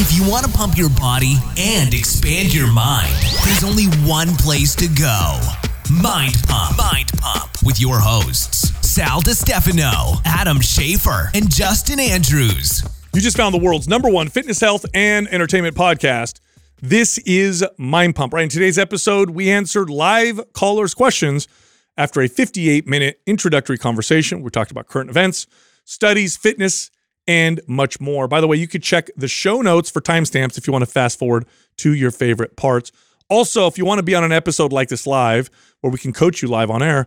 If you want to pump your body and expand your mind, there's only one place to go. Mind Pump. Mind Pump. With your hosts, Sal DiStefano, Adam Schaefer, and Justin Andrews. You just found the world's #1 fitness, health, and entertainment podcast. This is Mind Pump. Right, in today's episode, we answered live callers' questions after a 58-minute introductory conversation. We talked about current events, studies, fitness, and much more. By the way, you could check the show notes for timestamps if you want to fast forward to your favorite parts. Also, if you want to be on an episode like this live, where we can coach you live on air,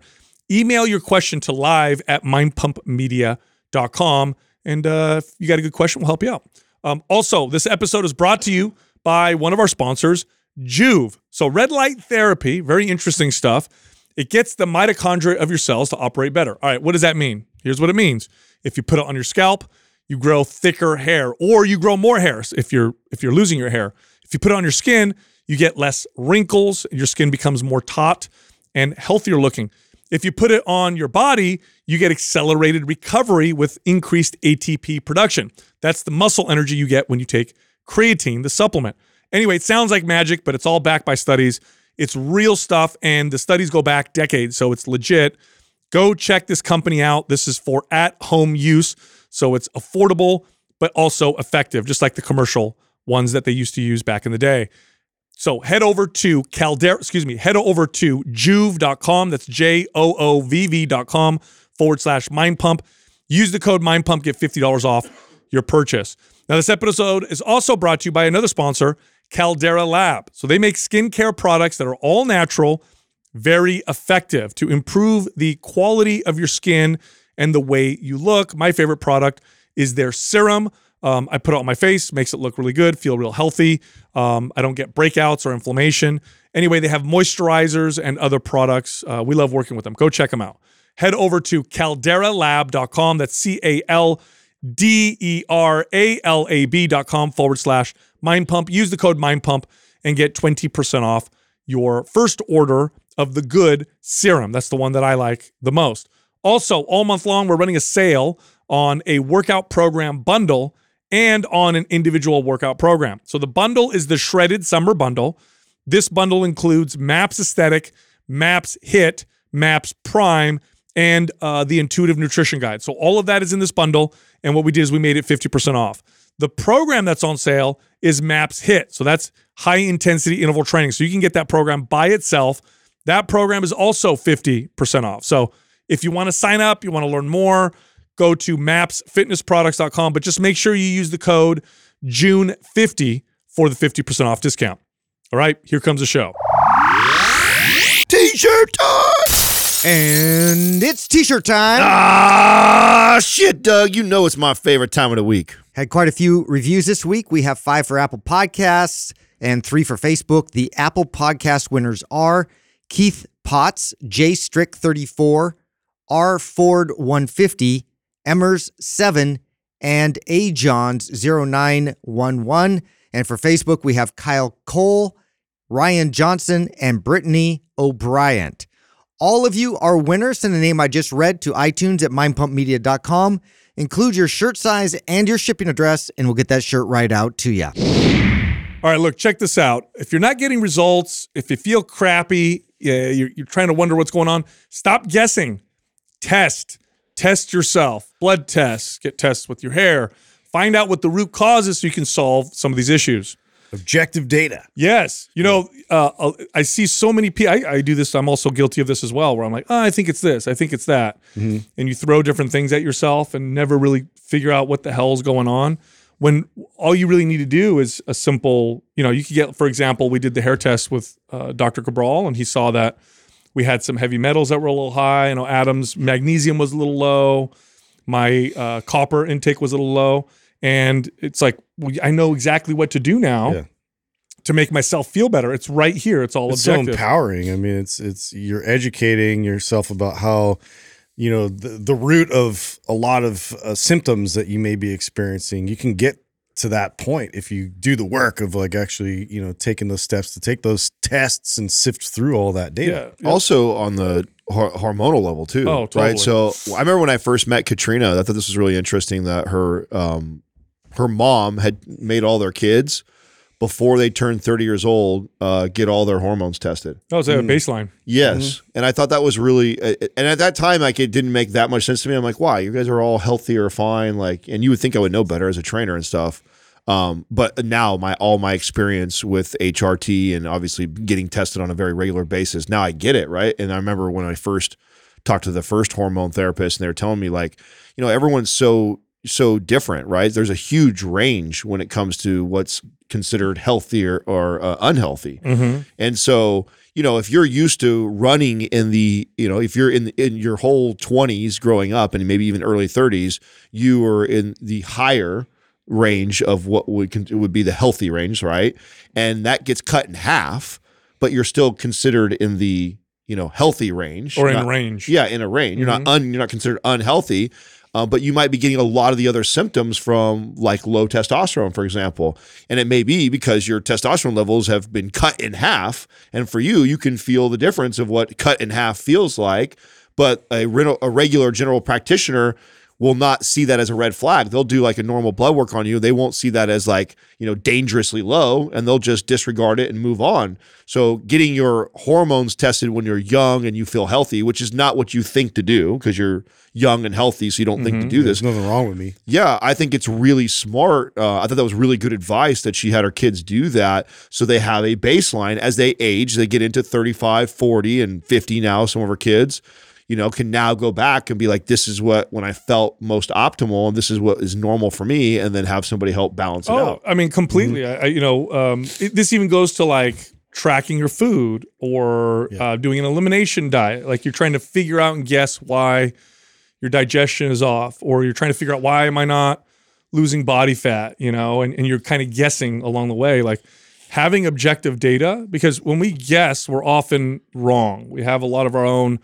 email your question to live@mindpumpmedia.com. And if you got a good question, we'll help you out. Also, this episode is brought to you by one of our sponsors, Juve. So red light therapy, very interesting stuff. It gets the mitochondria of your cells to operate better. All right, what does that mean? Here's what it means. If you put it on your scalp, you grow thicker hair, or you grow more hair if you're losing your hair. If you put it on your skin, you get less wrinkles, your skin becomes more taut and healthier looking. If you put it on your body, you get accelerated recovery with increased ATP production. That's the muscle energy you get when you take creatine, the supplement. Anyway, it sounds like magic, but it's all backed by studies. It's real stuff, and the studies go back decades, so it's legit. Go check this company out. This is for at-home use, so it's affordable but also effective, just like the commercial ones that they used to use back in the day. So head over to juve.com. That's JOOVV.com /mindpump. Use the code mindpump, get $50 off your purchase. Now, this episode is also brought to you by another sponsor, Caldera Lab. So they make skincare products that are all natural, very effective to improve the quality of your skin and the way you look. My favorite product is their serum. I put it on my face, makes it look really good, feel real healthy. I don't get breakouts or inflammation. Anyway, they have moisturizers and other products. We love working with them. Go check them out. Head over to calderalab.com. That's CALDERALAB.com /mindpump. Use the code mindpump and get 20% off your first order of the good serum. That's the one that I like the most. Also, all month long, we're running a sale on a workout program bundle and on an individual workout program. So the bundle is the Shredded Summer Bundle. This bundle includes MAPS Aesthetic, MAPS HIT, MAPS Prime, and the Intuitive Nutrition Guide. So all of that is in this bundle, and what we did is we made it 50% off. The program that's on sale is MAPS HIT. So that's High Intensity Interval Training. So you can get that program by itself. That program is also 50% off. So if you want to sign up, you want to learn more, go to mapsfitnessproducts.com, but just make sure you use the code JUNE50 for the 50% off discount. All right, here comes the show. T-shirt time! And it's t-shirt time. Ah, shit, Doug, you know it's my favorite time of the week. Had quite a few reviews this week. We have 5 for Apple Podcasts and 3 for Facebook. The Apple Podcast winners are Keith Potts, J Strick 34, R Ford 150, Emmers 7, and A Johns 0911. And for Facebook, we have Kyle Cole, Ryan Johnson, and Brittany O'Brien. All of you are winners. Send the name I just read to iTunes at mindpumpmedia.com. Include your shirt size and your shipping address, and we'll get that shirt right out to you. All right, look, check this out. If you're not getting results, if you feel crappy, you're trying to wonder what's going on, stop guessing. Test yourself. Blood tests. Get tests with your hair. Find out what the root cause is so you can solve some of these issues. Objective data. Yes. You know, I see so many people. I do this. I'm also guilty of this as well, where I'm like, oh, I think it's this. I think it's that. Mm-hmm. And you throw different things at yourself and never really figure out what the hell's going on. When all you really need to do is a simple, you know, you could get, for example, we did the hair test with Dr. Cabral, and he saw that we had some heavy metals that were a little high. I know Adam's magnesium was a little low. My copper intake was a little low. And it's like, well, I know exactly what to do now to make myself feel better. It's right here. It's all objective. It's so empowering. I mean, it's you're educating yourself about how, you know, the root of a lot of symptoms that you may be experiencing. You can get to that point if you do the work of like actually, you know, taking those steps to take those tests and sift through all that data. Yeah. Also on the hormonal level too. Oh, totally. Right. So I remember when I first met Katrina, I thought this was really interesting that her her mom had made all their kids before they turned 30 years old, get all their hormones tested. Oh, so baseline. Yes. Mm-hmm. And I thought that was really, and at that time, like, it didn't make that much sense to me. I'm like, why? You guys are all healthy or fine. Like, and you would think I would know better as a trainer and stuff. But now all my experience with HRT and obviously getting tested on a very regular basis, now I get it, right? And I remember when I first talked to the first hormone therapist and they were telling me, like, you know, everyone's so different, right? There's a huge range when it comes to what's considered healthy or unhealthy. Mm-hmm. And so, you know, if you're used to running if you're in your whole 20s growing up and maybe even early 30s, you are in the higher range of what would be the healthy range, right? And that gets cut in half, but you're still considered in the, you know, healthy range. Or range. Yeah, in a range. Mm-hmm. You're not considered unhealthy. But you might be getting a lot of the other symptoms from, like, low testosterone, for example. And it may be because your testosterone levels have been cut in half. And for you, you can feel the difference of what cut in half feels like. But a regular general practitioner will not see that as a red flag. They'll do, like, a normal blood work on you. They won't see that as, like, you know, dangerously low, and they'll just disregard it and move on. So getting your hormones tested when you're young and you feel healthy, which is not what you think to do because you're young and healthy, so you don't think to do this. There's nothing wrong with me. Yeah, I think it's really smart. I thought that was really good advice that she had her kids do that so they have a baseline. As they age, they get into 35, 40, and 50 now, some of her kids, you know, can now go back and be like, this is when I felt most optimal and this is what is normal for me, and then have somebody help balance it out. I mean, completely. Mm-hmm. This even goes to, like, tracking your food or doing an elimination diet. Like, you're trying to figure out and guess why your digestion is off, or you're trying to figure out why am I not losing body fat, you know, and you're kind of guessing along the way. Like, having objective data, because when we guess, we're often wrong. We have a lot of our own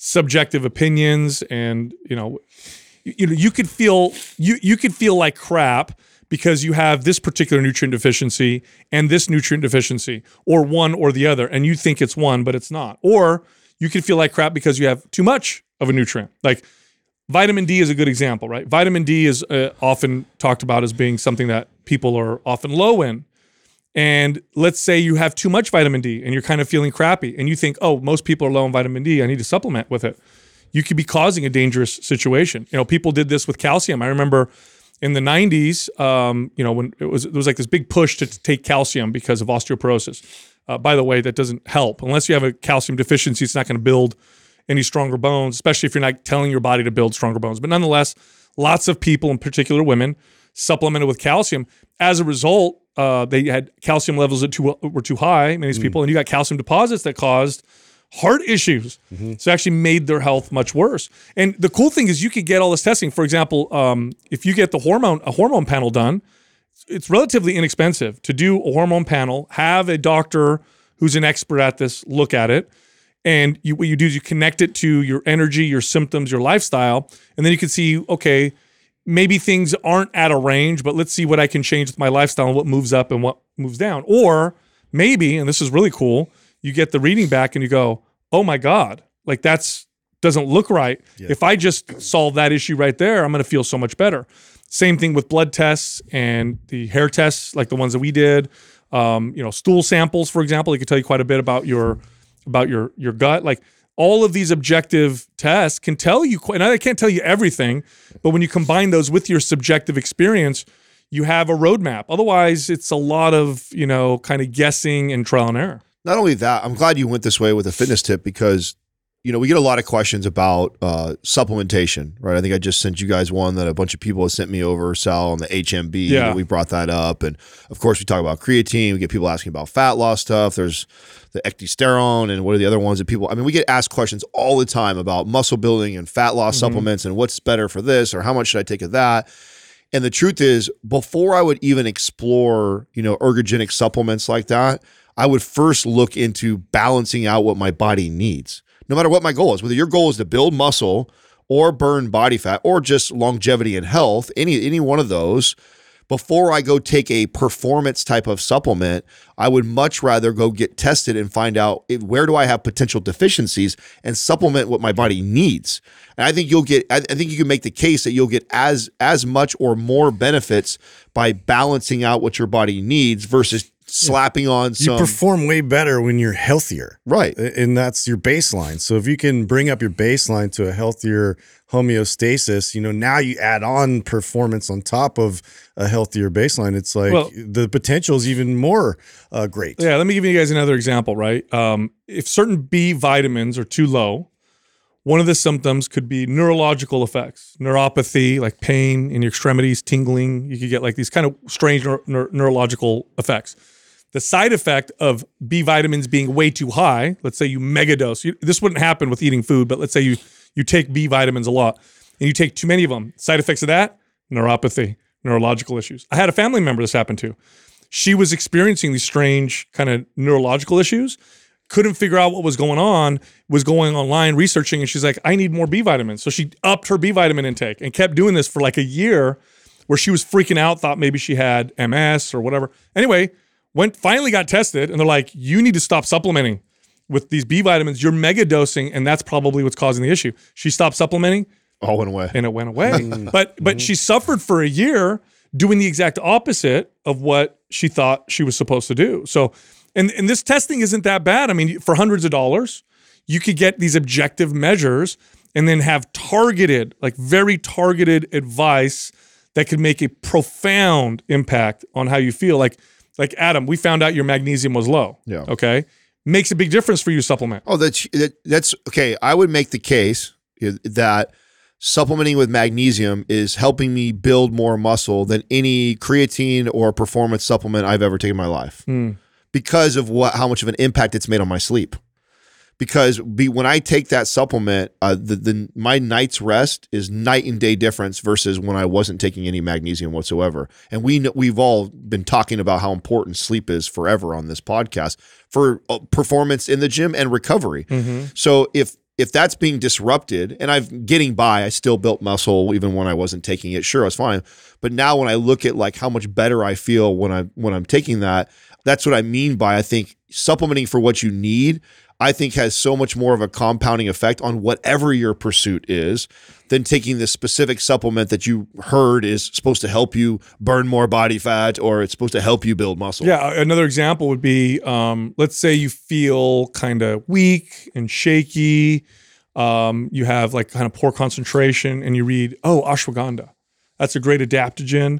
subjective opinions, and you could feel like crap because you have this particular nutrient deficiency and this nutrient deficiency, or one or the other, and you think it's one but it's not. Or you could feel like crap because you have too much of a nutrient. Like vitamin D is a good example, right? Vitamin D is often talked about as being something that people are often low in. And let's say you have too much vitamin D and you're kind of feeling crappy and you think, oh, most people are low in vitamin D, I need to supplement with it. You could be causing a dangerous situation. You know, people did this with calcium. I remember in the 90s, when there was like this big push to take calcium because of osteoporosis. By the way, that doesn't help. Unless you have a calcium deficiency, it's not going to build any stronger bones, especially if you're not telling your body to build stronger bones. But nonetheless, lots of people, in particular women, supplemented with calcium. As a result, they had calcium levels that were too high, many people, and you got calcium deposits that caused heart issues. Mm-hmm. So it actually made their health much worse. And the cool thing is you could get all this testing. For example, if you get a hormone panel done, it's relatively inexpensive to do a hormone panel, have a doctor who's an expert at this look at it. And what you do is you connect it to your energy, your symptoms, your lifestyle, and then you can see, okay, maybe things aren't at a range, but let's see what I can change with my lifestyle and what moves up and what moves down. Or maybe, and this is really cool, you get the reading back and you go, oh my God, like that doesn't look right. Yeah. If I just solve that issue right there, I'm going to feel so much better. Same thing with blood tests and the hair tests, like the ones that we did, stool samples, for example, it could tell you quite a bit about your gut. Like, all of these objective tests can tell you, and I can't tell you everything, but when you combine those with your subjective experience, you have a roadmap. Otherwise, it's a lot of, kind of guessing and trial and error. Not only that, I'm glad you went this way with a fitness tip because, we get a lot of questions about supplementation, right? I think I just sent you guys one that a bunch of people have sent me over, Sal, on the HMB. Yeah. We brought that up. And, of course, we talk about creatine. We get people asking about fat loss stuff. There's the ectosterone and what are the other ones that people – I mean, we get asked questions all the time about muscle building and fat loss supplements and what's better for this or how much should I take of that. And the truth is, before I would even explore, ergogenic supplements like that, I would first look into balancing out what my body needs. No matter what my goal is, whether your goal is to build muscle or burn body fat or just longevity and health, any one of those, before I go take a performance type of supplement, I would much rather go get tested and find out where do I have potential deficiencies and supplement what my body needs. And I think you'll get, I think you can make the case that you'll get as much or more benefits by balancing out what your body needs versus slapping on some. You perform way better when you're healthier. Right. And that's your baseline. So if you can bring up your baseline to a healthier homeostasis, you know, now you add on performance on top of a healthier baseline. It's like, well, the potential is even more great. Yeah. Let me give you guys another example, right? If certain B vitamins are too low, one of the symptoms could be neurological effects, neuropathy, like pain in your extremities, tingling. You could get like these kind of strange neurological effects. The side effect of B vitamins being way too high, let's say you megadose. This wouldn't happen with eating food, but let's say you take B vitamins a lot and you take too many of them. Side effects of that, neuropathy, neurological issues. I had a family member this happened to. She was experiencing these strange kind of neurological issues, couldn't figure out what was going on, was going online researching, and she's like, I need more B vitamins. So she upped her B vitamin intake and kept doing this for like a year, where she was freaking out, thought maybe she had MS or whatever. Anyway, finally got tested, and they're like, you need to stop supplementing with these B vitamins. You're mega dosing, and that's probably what's causing the issue. She stopped supplementing. All went away. And it went away. But she suffered for a year doing the exact opposite of what she thought she was supposed to do. So, and this testing isn't that bad. I mean, for hundreds of dollars, you could get these objective measures and then have targeted, like very targeted advice that could make a profound impact on how you feel. Like Adam, we found out your magnesium was low. Yeah. Okay. Makes a big difference for you to supplement. Oh, that's okay. I would make the case that supplementing with magnesium is helping me build more muscle than any creatine or performance supplement I've ever taken in my life, because of how much of an impact it's made on my sleep. Because when I take that supplement, my night's rest is night and day difference versus when I wasn't taking any magnesium whatsoever. And we've all been talking about how important sleep is forever on this podcast for performance in the gym and recovery. So if that's being disrupted, and I'm getting by, I still built muscle even when I wasn't taking it. Sure, I was fine. But now when I look at like how much better I feel when I'm taking that, that's what I mean by, I think, supplementing for what you need, I think, has so much more of a compounding effect on whatever your pursuit is than taking this specific supplement that you heard is supposed to help you burn more body fat or it's supposed to help you build muscle. Yeah, another example would be, let's say you feel kind of weak and shaky, you have like kind of poor concentration, and you read, oh, ashwagandha, that's a great adaptogen.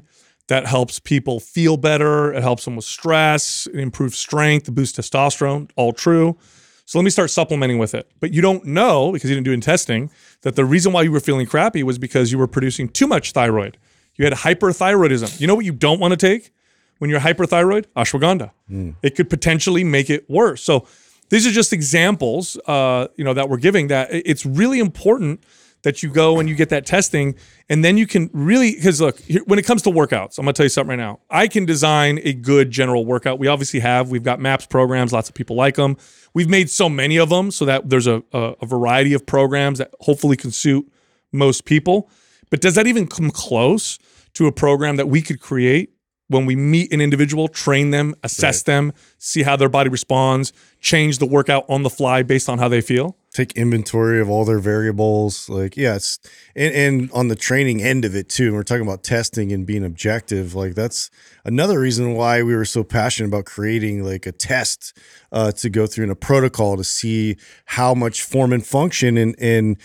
That helps people feel better. It helps them with stress. It improves strength. It boosts testosterone. All true. So let me start supplementing with it. But you don't know, because you didn't do any testing, that the reason why you were feeling crappy was because you were producing too much thyroid. You had hyperthyroidism. You know what you don't want to take when you're hyperthyroid? Ashwagandha. It could potentially make it worse. So these are just examples that we're giving, that it's really important that you go and you get that testing, and then you can really, because look, when it comes to workouts, I'm gonna tell you something right now. I can design a good general workout. We obviously have, we've got MAPS programs, lots of people like them. We've made so many of them so that there's a variety of programs that hopefully can suit most people. But does that even come close to a program that we could create when we meet an individual, train them, assess them, see how their body responds, change the workout on the fly based on how they feel? Take inventory of all their variables. Like, yes. Yeah, and on the training end of it too, and we're talking about testing and being objective. Like, that's another reason why we were so passionate about creating like a test to go through in a protocol to see how much form and function and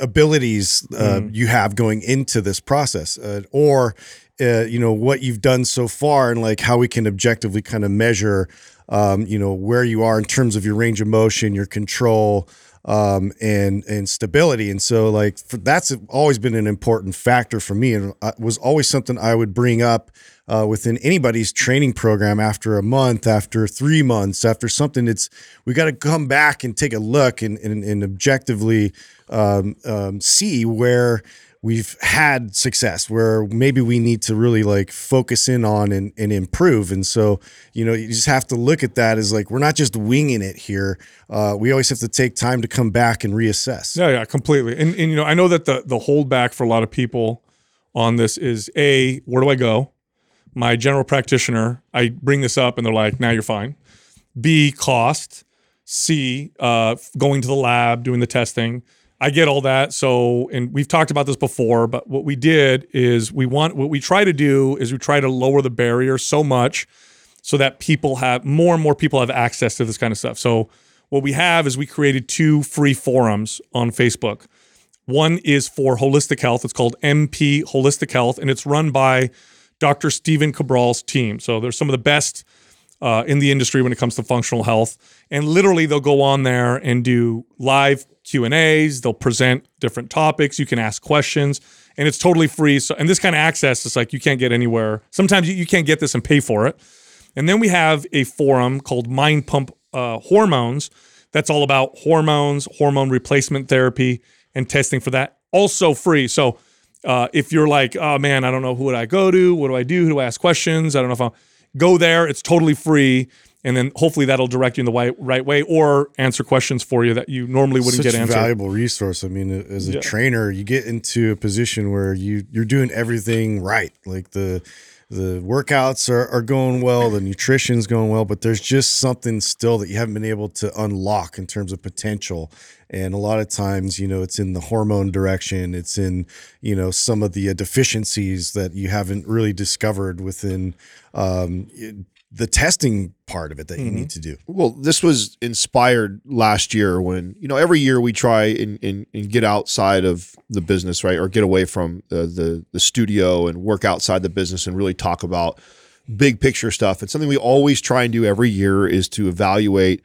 abilities you have going into this process, or what you've done so far, and like how we can objectively kind of measure where you are in terms of your range of motion, your control, and stability. And so like that's always been an important factor for me, and was always something I would bring up within anybody's training program after a month, after 3 months, after something. It's, we got to come back and take a look and objectively see where we've had success, where maybe we need to really like focus in on and improve. And so, you just have to look at that as like, we're not just winging it here. We always have to take time to come back and reassess. Yeah, completely. And I know that the holdback for a lot of people on this is A, where do I go? My general practitioner, I bring this up and they're like, now you're fine. B, cost. C, going to the lab, doing the testing. I get all that. So, and we've talked about this before, but what we did is we try to lower the barrier so much so that people have, more and more people have access to this kind of stuff. So what we have is we created 2 free forums on Facebook. One is for holistic health. It's called MP Holistic Health, and it's run by Dr. Stephen Cabral's team. So they're some of the best in the industry when it comes to functional health. And literally they'll go on there and do live Q&As. They'll present different topics. You can ask questions and it's totally free. So, and this kind of access is like, you can't get anywhere. Sometimes you can't get this and pay for it. And then we have a forum called Mind Pump Hormones. That's all about hormones, hormone replacement therapy, and testing for that. Also free. So if you're like, oh man, I don't know who would I go to? What do I do? Who do I ask questions? I don't know if I'll go there. It's totally free. And then hopefully that'll direct you in the right way or answer questions for you that you normally wouldn't get answered. Such a valuable resource. I mean, as a trainer, you get into a position where you're doing everything right. Like the workouts are going well, the nutrition's going well, but there's just something still that you haven't been able to unlock in terms of potential. And a lot of times, you know, it's in the hormone direction. It's in, you know, some of the deficiencies that you haven't really discovered within the testing part of it that you need to do. Well, this was inspired last year when, you know, every year we try and get outside of the business, right? Or get away from the studio and work outside the business and really talk about big picture stuff. And something we always try and do every year is to evaluate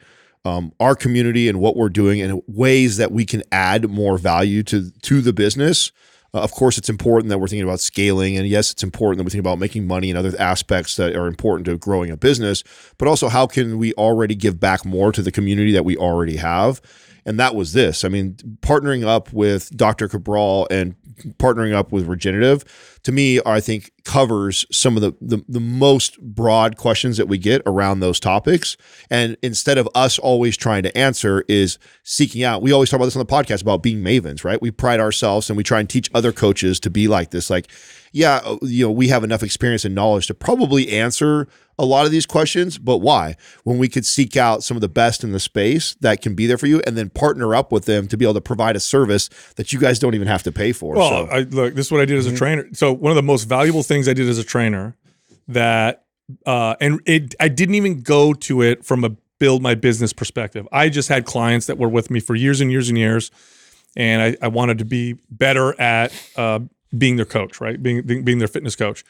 our community and what we're doing and ways that we can add more value to the business. Of course, it's important that we're thinking about scaling. And yes, it's important that we think about making money and other aspects that are important to growing a business, but also how can we already give back more to the community that we already have? And that was this. I mean, partnering up with Dr. Cabral and partnering up with Regenerative, to me, I think covers some of the most broad questions that we get around those topics. And instead of us always trying to answer is seeking out. We always talk about this on the podcast about being mavens, right? We pride ourselves and we try and teach other coaches to be like this. Like, yeah, you know, we have enough experience and knowledge to probably answer a lot of these questions, but why? When we could seek out some of the best in the space that can be there for you and then partner up with them to be able to provide a service that you guys don't even have to pay for. Well, so. Look, this is what I did as a trainer. So one of the most valuable things I did as a trainer that, I didn't even go to it from a build my business perspective. I just had clients that were with me for years and years and years. And I wanted to be better at being their coach, right? Being their fitness coach.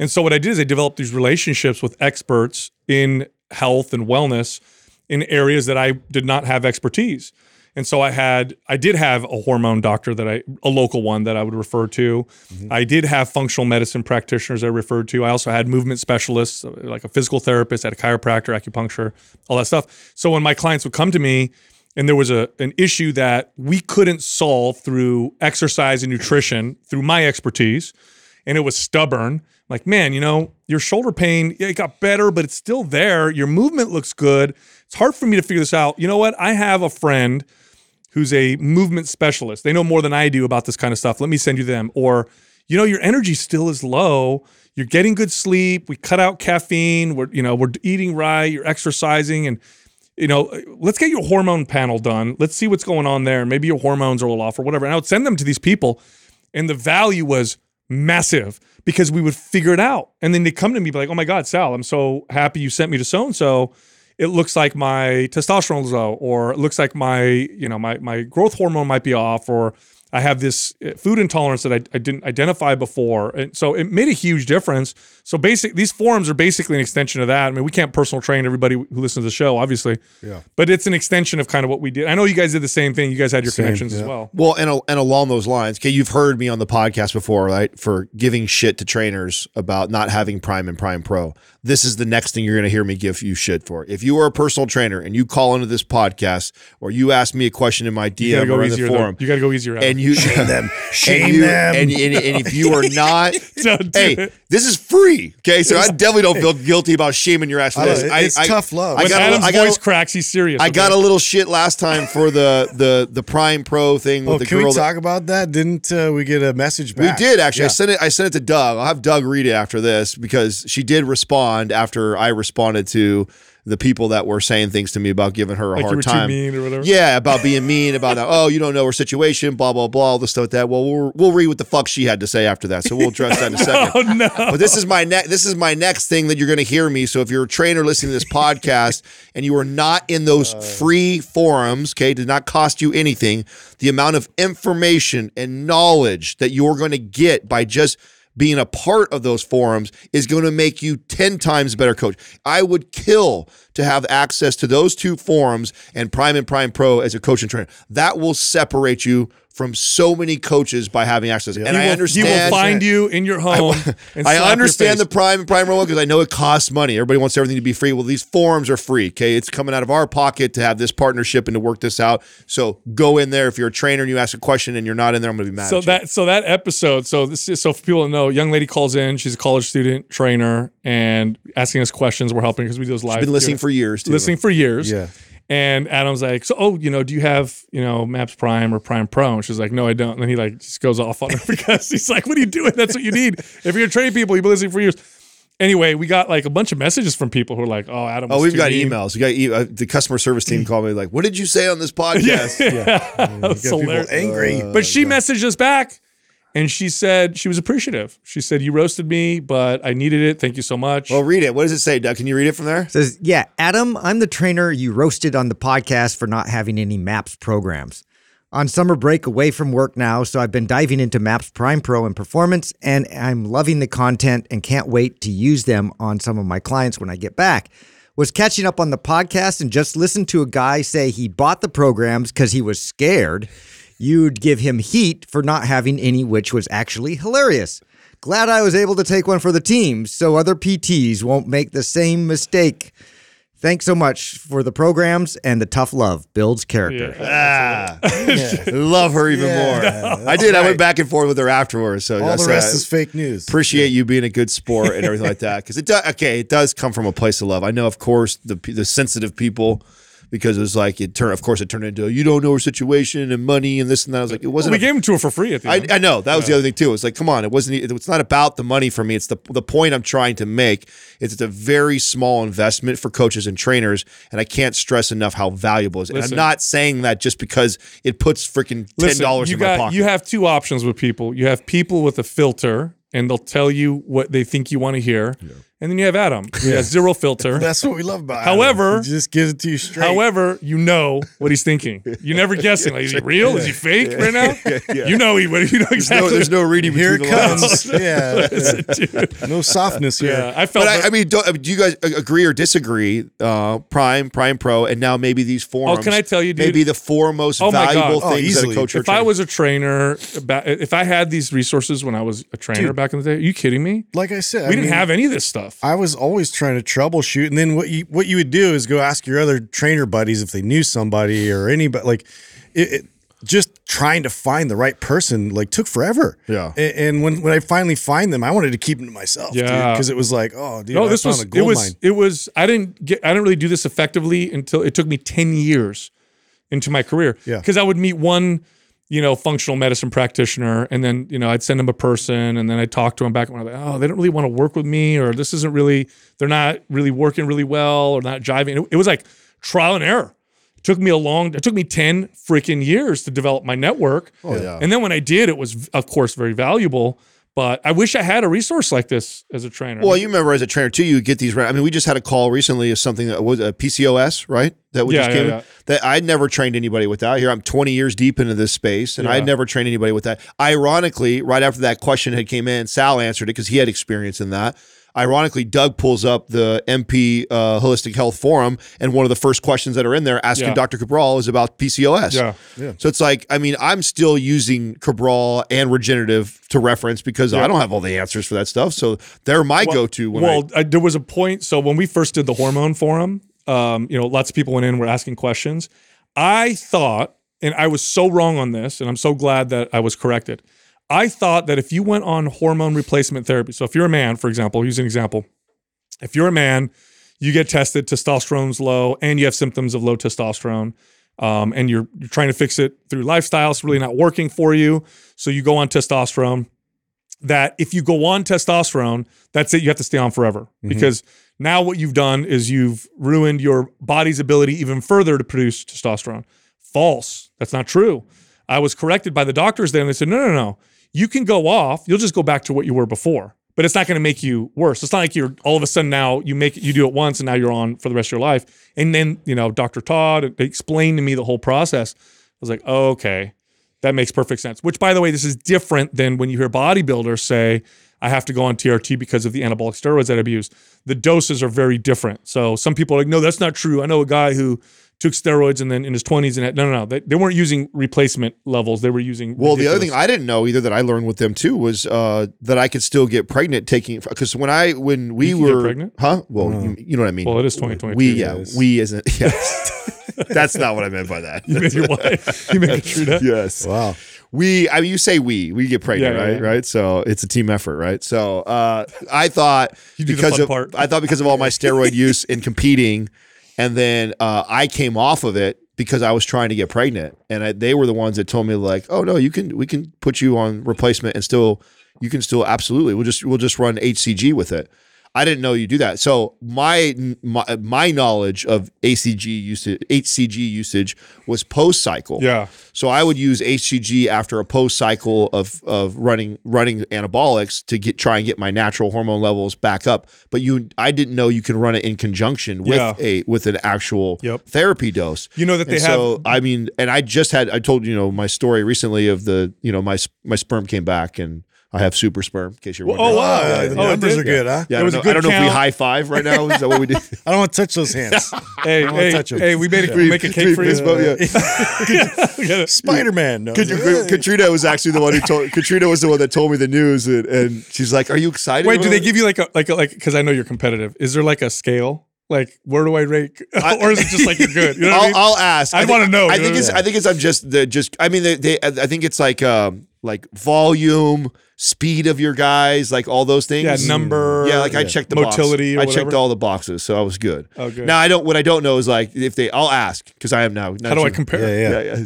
And so what I did is I developed these relationships with experts in health and wellness in areas that I did not have expertise. And so I did have a hormone doctor a local one that I would refer to. I did have functional medicine practitioners I referred to. I also had movement specialists, like a physical therapist, I had a chiropractor, acupuncture, all that stuff. So when my clients would come to me and there was an issue that we couldn't solve through exercise and nutrition, through my expertise, and it was stubborn, like, man, you know, your shoulder pain, it got better, but it's still there. Your movement looks good. It's hard for me to figure this out. You know what? I have a friend who's a movement specialist. They know more than I do about this kind of stuff. Let me send you them. Or, you know, your energy still is low. You're getting good sleep. We cut out caffeine. We're eating right. You're exercising. And, you know, let's get your hormone panel done. Let's see what's going on there. Maybe your hormones are a little off or whatever. And I would send them to these people. And the value was massive because we would figure it out. And then they come to me be like, oh my God, Sal, I'm so happy you sent me to so-and-so. It looks like my testosterone is low, or it looks like my growth hormone might be off, or I have this food intolerance that I didn't identify before. And so it made a huge difference. So these forums are basically an extension of that. I mean, we can't personal train everybody who listens to the show, obviously. Yeah. But it's an extension of kind of what we did. I know you guys did the same thing. You guys had your connections as well. Well, and along those lines, okay, you've heard me on the podcast before, right? For giving shit to trainers about not having Prime and Prime Pro. This is the next thing you're going to hear me give you shit for. If you are a personal trainer and you call into this podcast or you ask me a question in my DM or in the forum, you got to go easier. and you shame them, and if you are not, hey, this is free. Okay, so I definitely don't feel guilty about shaming your ass for this. It's tough love. When Adam's voice cracks, he's serious. I got a little shit last time for the Prime Pro thing with the girl. Can we talk about that? Didn't we get a message back? We did actually. Yeah. I sent it to Doug. I'll have Doug read it after this because she did respond after I responded to the people that were saying things to me about giving her a like hard time. Too mean or whatever. Yeah, about being mean, about, oh, you don't know her situation, blah, blah, blah, all this stuff like that. Well, we'll read what the fuck she had to say after that, so we'll address that in a second. Oh, no. But this is my next thing that you're going to hear me, so if you're a trainer listening to this podcast and you are not in those free forums, okay, it did not cost you anything, the amount of information and knowledge that you're going to get by just being a part of those forums is going to make you 10 times better coach. I would kill to have access to those two forums and Prime Pro as a coach and trainer. That will separate you from so many coaches by having access. Yeah. And I understand. You will find you in your home. I understand the Prime and Prime Pro because I know it costs money. Everybody wants everything to be free. Well, these forums are free. Okay. It's coming out of our pocket to have this partnership and to work this out. So go in there. If you're a trainer and you ask a question and you're not in there, I'm going to be mad at you. So that episode, so for people to know, a young lady calls in. She's a college student trainer and asking us questions. We're helping because we do those live. She's been listening for years. Yeah. And Adam's like, do you have, MAPS Prime or Prime Pro? And she's like, no, I don't. And then he just goes off on her because he's like, what are you doing? That's what you need. If you're training people, you've been listening for years. Anyway, we got a bunch of messages from people who are like, oh, Adam. Oh, we've got emails. We got the customer service team called me like, what did you say on this podcast? That's hilarious. Angry. But she messaged us back and she said she was appreciative. She said, you roasted me, but I needed it. Thank you so much. Well, read it. What does it say, Doug? Can you read it from there? It says, yeah, Adam, I'm the trainer you roasted on the podcast for not having any MAPS programs. On summer break away from work now, so I've been diving into MAPS Prime Pro and Performance, and I'm loving the content and can't wait to use them on some of my clients when I get back. Was catching up on the podcast and just listened to a guy say he bought the programs because he was scared. You'd give him heat for not having any, which was actually hilarious. Glad I was able to take one for the team so other PTs won't make the same mistake. Thanks so much for the programs and the tough love builds character. Yeah. Love her even more. No, I did. Right. I went back and forth with her afterwards. So all the rest is fake news. Appreciate you being a good sport and everything like that. Because it does come from a place of love. I know, of course, the sensitive people. Because it was it turned into you don't know her situation and money and this and that. I was like, it wasn't. We gave them to her for free at the end. I know that was the other thing too. It's like, come on, it wasn't. It's not about the money for me. It's the point I'm trying to make. It's a very small investment for coaches and trainers, and I can't stress enough how valuable it is. Listen, and I'm not saying that just because it puts freaking $10 in my pocket. You have two options with people. You have people with a filter, and they'll tell you what they think you want to hear. Yeah. And then you have Adam. He has zero filter. That's what we love about Adam. However, he just gives it to you straight. However, you know what he's thinking. You're never guessing. Like, is he real? Is he fake right now? You know he would. You know exactly. There's no reading between the lines. No softness here. Yeah, I felt. But do you guys agree or disagree? Prime Pro, and now maybe these forums. Oh, can I tell you, dude? Maybe the four most valuable things that a coach or trainer. If I was a trainer, if I had these resources when I was a trainer back in the day, are you kidding me? Like I said, we didn't have any of this stuff. I was always trying to troubleshoot, and then what you would do is go ask your other trainer buddies if they knew somebody or anybody. Just trying to find the right person took forever. Yeah. And when I finally find them, I wanted to keep them to myself. Yeah. Because it was like, oh, dude, no, this was a gold mine. It was. I didn't really do this effectively until it took me 10 years into my career. Yeah. Because I would meet one, functional medicine practitioner. And then, I'd send them a person and then I talk to them back and I'm like, oh, they don't really want to work with me, or this isn't really, they're not really working really well or not jiving. It was like trial and error. It took me 10 freaking years to develop my network. Oh, yeah. And then when I did, it was of course very valuable. But I wish I had a resource like this as a trainer. Well, you remember as a trainer too, you get these. We just had a call recently of something that was a PCOS, right? That we just came in. That I'd never trained anybody with that. Here I'm 20 years deep into this space, and I'd never trained anybody with that. Ironically, right after that question had came in, Sal answered it because he had experience in that. Ironically, Doug pulls up the MP Holistic Health Forum, and one of the first questions that are in there asking Dr. Cabral is about PCOS. Yeah. Yeah. So it's I'm still using Cabral and Regenerative to reference because I don't have all the answers for that stuff. So they're my go-to. There was a point. So when we first did the hormone forum, lots of people went in and were asking questions. I thought and I was so wrong on this, and I'm so glad that I was corrected. I thought that if you went on hormone replacement therapy, so if you're a man, for example, use an example. If you're a man, you get tested, testosterone's low, and you have symptoms of low testosterone, and you're trying to fix it through lifestyle. It's really not working for you, so you go on testosterone. That if you go on testosterone, that's it. You have to stay on forever because now what you've done is you've ruined your body's ability even further to produce testosterone. False. That's not true. I was corrected by the doctors then. They said, no, no, no. You can go off. You'll just go back to what you were before, but it's not going to make you worse. It's not like you're all of a sudden now you make it, you do it once and now you're on for the rest of your life. And then, you know, Dr. Todd explained to me the whole process. I was like, oh, okay, that makes perfect sense. Which, by the way, this is different than when you hear bodybuilders say, I have to go on TRT because of the anabolic steroids that I abuse. The doses are very different. So some people are like, no, that's not true. I know a guy who took steroids and then in his 20s and had, no. They weren't using replacement levels. They were using ridiculous. The other thing I didn't know either that I learned with them too was that I could still get pregnant taking, because when we were pregnant? Huh? Well, you know what I mean? Well, it is 2022. That's not what I meant by that. You meant your wife? You meant Katrina? Yes. Wow. You say we get pregnant, right? So it's a team effort, right? So I thought because of all my steroid use and competing, and then I came off of it because I was trying to get pregnant, and they were the ones that told me like, oh no, we can put you on replacement and you can still absolutely we'll just run HCG with it. I didn't know you do that. So my knowledge of HCG usage was post cycle. Yeah. So I would use HCG after a post cycle of running anabolics to try and get my natural hormone levels back up. But I didn't know you can run it in conjunction with an actual therapy dose. You know that I told my story recently of my sperm came back and I have super sperm, in case you're wondering. Oh, wow. The numbers are good, huh? Yeah, I don't know if we high five right now. Is that what we do? I don't want to touch those hands. Hey, we made make a cake for you. Spider-Man. No. Katrina was actually the one who told me the news, and she's like, are you excited? Wait, do they give you like because I know you're competitive. Is there like a scale? Like, where do I rank? Or is it just like you're good? You know what I mean? I'll ask. I want to know. I think it's like volume, speed of your guys, like all those things. Yeah, number. Yeah, like I checked the motility box. I checked all the boxes, so I was good. Oh, good. Now what I don't know is like if they. I'll ask because I am now. How do I compare? Yeah.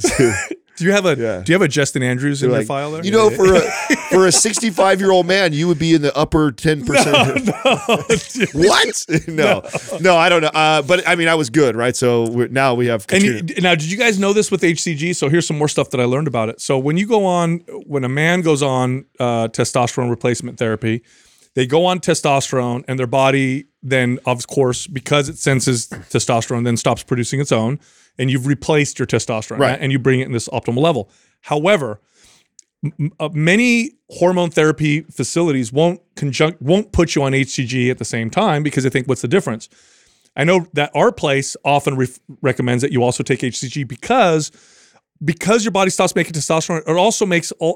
Do you have a Justin Andrews in your file there? For a 65-year-old man, you would be in the upper 10%. No, what? No, I don't know. But I mean, I was good, right? So now we have. Now, did you guys know this with HCG? So here's some more stuff that I learned about it. So when a man goes on testosterone replacement therapy, they go on testosterone, and their body then, of course, because it senses testosterone, then stops producing its own. And you've replaced your testosterone, right? And you bring it in this optimal level. However, many hormone therapy facilities won't put you on HCG at the same time because they think, what's the difference? I know that our place often recommends that you also take HCG because your body stops making testosterone, it also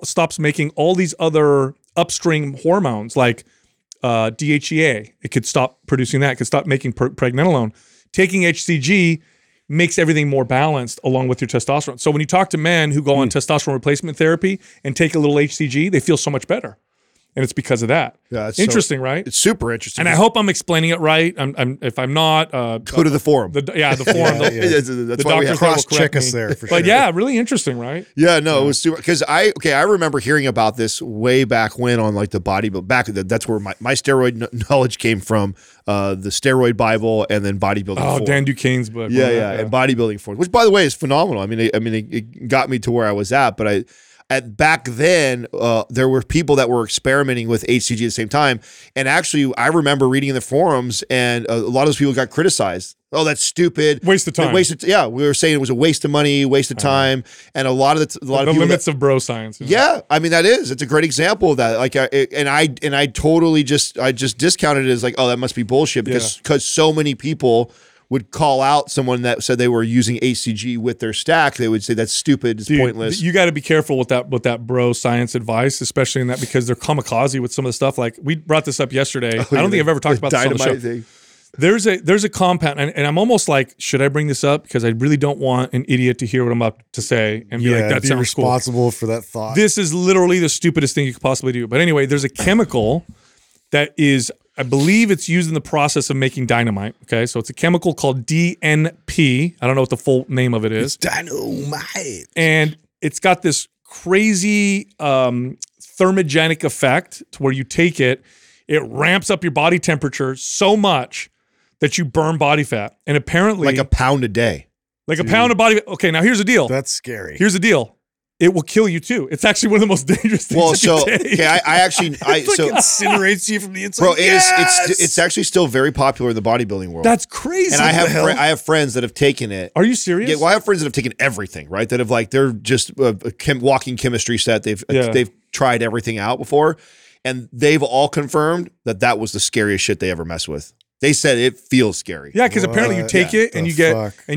stops making all these other upstream hormones like DHEA. It could stop producing that. It could stop making pregnenolone. Taking HCG makes everything more balanced along with your testosterone. So when you talk to men who go on testosterone replacement therapy and take a little HCG, they feel so much better. And it's because of that. Yeah, interesting, right? It's super interesting. And I hope I'm explaining it right. If I'm not... go to the forum. The forum. That's why we cross-check us there, for sure. But yeah, really interesting, right? Yeah, no, it was super... Because I remember hearing about this way back when on like the bodybuilding... That's where my steroid knowledge came from. The Steroid Bible and then Bodybuilding Form. Dan Duquesne's book. Yeah, and Bodybuilding Form, which by the way is phenomenal. I mean, it got me to where I was at, but back then, there were people that were experimenting with HCG at the same time. And actually, I remember reading in the forums, and a lot of those people got criticized. Oh, that's stupid. Waste of time. We were saying it was a waste of money, waste of time. And a lot of the people, limits of bro science. Yeah. I mean, it's a great example of that. Like, I totally just discounted it as like, oh, that must be bullshit because so many people would call out someone that said they were using HCG with their stack. They would say that's stupid, it's pointless. You got to be careful with that bro science advice, especially in that because they're kamikaze with some of the stuff. Like we brought this up yesterday. I don't think I've ever talked about this on the show. There's a compound, and I'm almost like, should I bring this up? Because I really don't want an idiot to hear what I'm about to say and be like, that sounds responsible for that thought. This is literally the stupidest thing you could possibly do. But anyway, there's a chemical that is, I believe it's used in the process of making dynamite. Okay, so it's a chemical called DNP. I don't know what the full name of it is. It's dynamite. And it's got this crazy thermogenic effect to where you take it, it ramps up your body temperature so much that you burn body fat. And apparently— like a pound a day. Like a pound of body fat. Okay, now here's the deal. That's scary. Here's the deal. It will kill you too. It's actually one of the most dangerous things incinerates you from the inside. Bro, it's actually still very popular in the bodybuilding world. That's crazy. And I have friends that have taken it. Are you serious? Yeah, well, I have friends that have taken everything, right? That have like, they're just a walking chemistry set. They've tried everything out before. And they've all confirmed that that was the scariest shit they ever messed with. They said it feels scary. Yeah, because apparently you take it and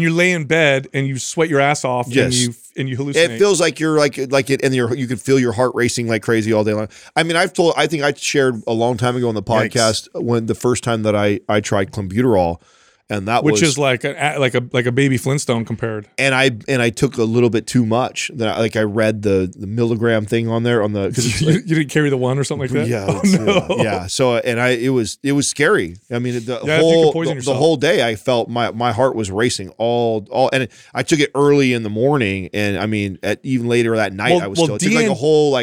you lay in bed and you sweat your ass off and you hallucinate. It feels like you're you can feel your heart racing like crazy all day long. I mean, I think I shared a long time ago on the podcast when the first time that I tried clenbuterol, and that which is like a baby Flintstone compared. And I took a little bit too much. I read the milligram thing on there on the you didn't carry the one or something like that. Yeah, oh, no. Yeah. So it was scary. I mean the whole day I felt my heart was racing all and I took it early in the morning, and I mean even later that night it took like a whole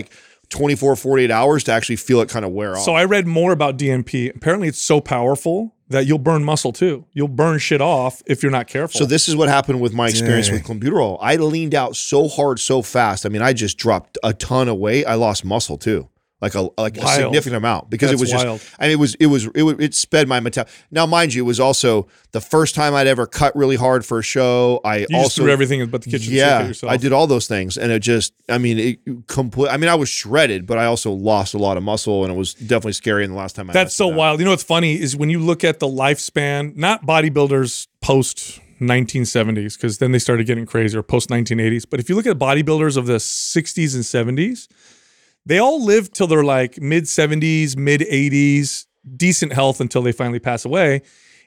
24, 48 hours to actually feel it kind of wear off. So I read more about DNP. Apparently it's so powerful that you'll burn muscle too. You'll burn shit off if you're not careful. So this is what happened with my experience with clenbuterol. I leaned out so hard, so fast. I mean, I just dropped a ton of weight. I lost muscle too. Like a significant amount because it sped my metabolism. Now, mind you, it was also the first time I'd ever cut really hard for a show. You also threw everything but the kitchen sink at yourself. I did all those things, and I was shredded, but I also lost a lot of muscle, and it was definitely scary. And the last time that's so wild. You know what's funny is when you look at the lifespan, not bodybuilders post 1970s, because then they started getting crazier post 1980s. But if you look at bodybuilders of the 60s and 70s. They all live till they're like mid-70s, mid-80s, decent health until they finally pass away.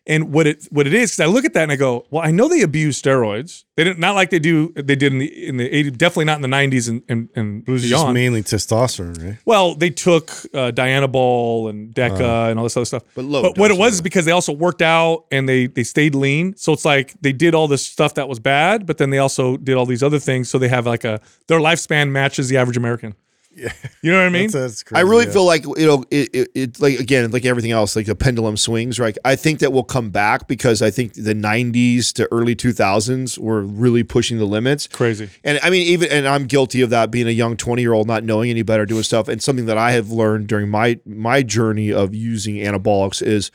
And what it is, because I look at that and I go, well, I know they abuse steroids. They didn't, not like they did in the 80s, definitely not in the 90s and beyond. Just mainly testosterone, right? Well, they took Dianabol and Deca and all this other stuff. But what it was is because they also worked out and they stayed lean. So it's like they did all this stuff that was bad, but then they also did all these other things. So they have their lifespan matches the average American. Yeah. You know what I mean? That's crazy, I really feel like it's like everything else, like the pendulum swings, right? I think that we'll come back because I think the 90s to early 2000s were really pushing the limits. Crazy. And I mean, I'm guilty of that, being a young 20-year-old, not knowing any better, doing stuff. And something that I have learned during my journey of using anabolics is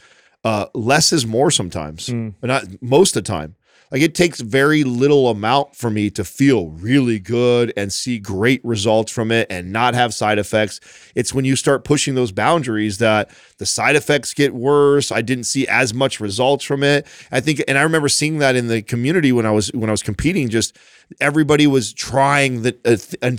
less is more sometimes, but not most of the time. Like it takes very little amount for me to feel really good and see great results from it and not have side effects. It's when you start pushing those boundaries that the side effects get worse. I didn't see as much results from it. I think, and I remember seeing that in the community when I was competing, just everybody was trying the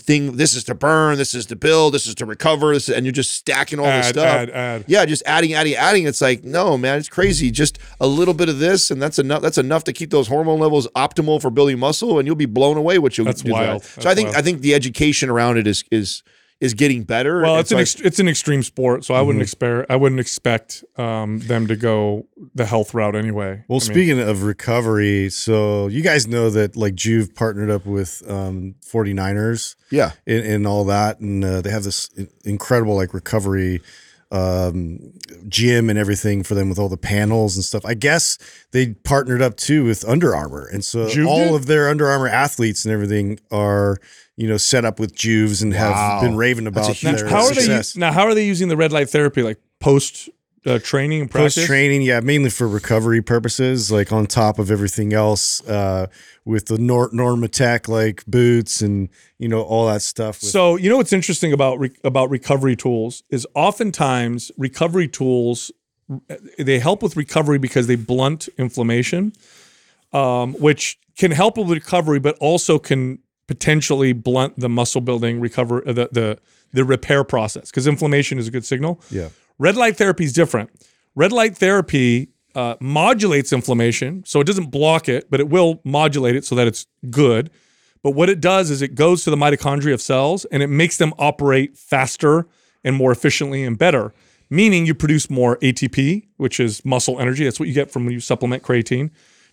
thing. This is to burn, this is to build, this is to recover, and you're just stacking all this stuff. Add. Yeah, just adding. It's like, no, man, it's crazy. Just a little bit of this, and that's enough to keep those hormone levels optimal for building muscle, and you'll be blown away what you'll do. Wild. So I think the education around it is getting better. Well, it's an extreme sport, so I wouldn't expect them to go the health route anyway. Well, speaking of recovery, so you guys know that like Juve partnered up with 49ers, and all that, and they have this incredible like recovery gym and everything for them with all the panels and stuff. I guess they partnered up too with Under Armour, and so Juve of their Under Armour athletes and everything are set up with Juves and have been raving about their success. Now, how are they using the red light therapy, like post training and practice? Post training, yeah, mainly for recovery purposes, like on top of everything else, with the Normatec like boots and all that stuff. So what's interesting about recovery tools is oftentimes recovery tools, they help with recovery because they blunt inflammation, which can help with recovery, but also can potentially blunt the muscle building the repair process, because inflammation is a good signal. Yeah. Red light therapy is different. Red light therapy modulates inflammation. So it doesn't block it, but it will modulate it so that it's good. But what it does is it goes to the mitochondria of cells and it makes them operate faster and more efficiently and better, meaning you produce more ATP, which is muscle energy. That's what you get from when you supplement creatine,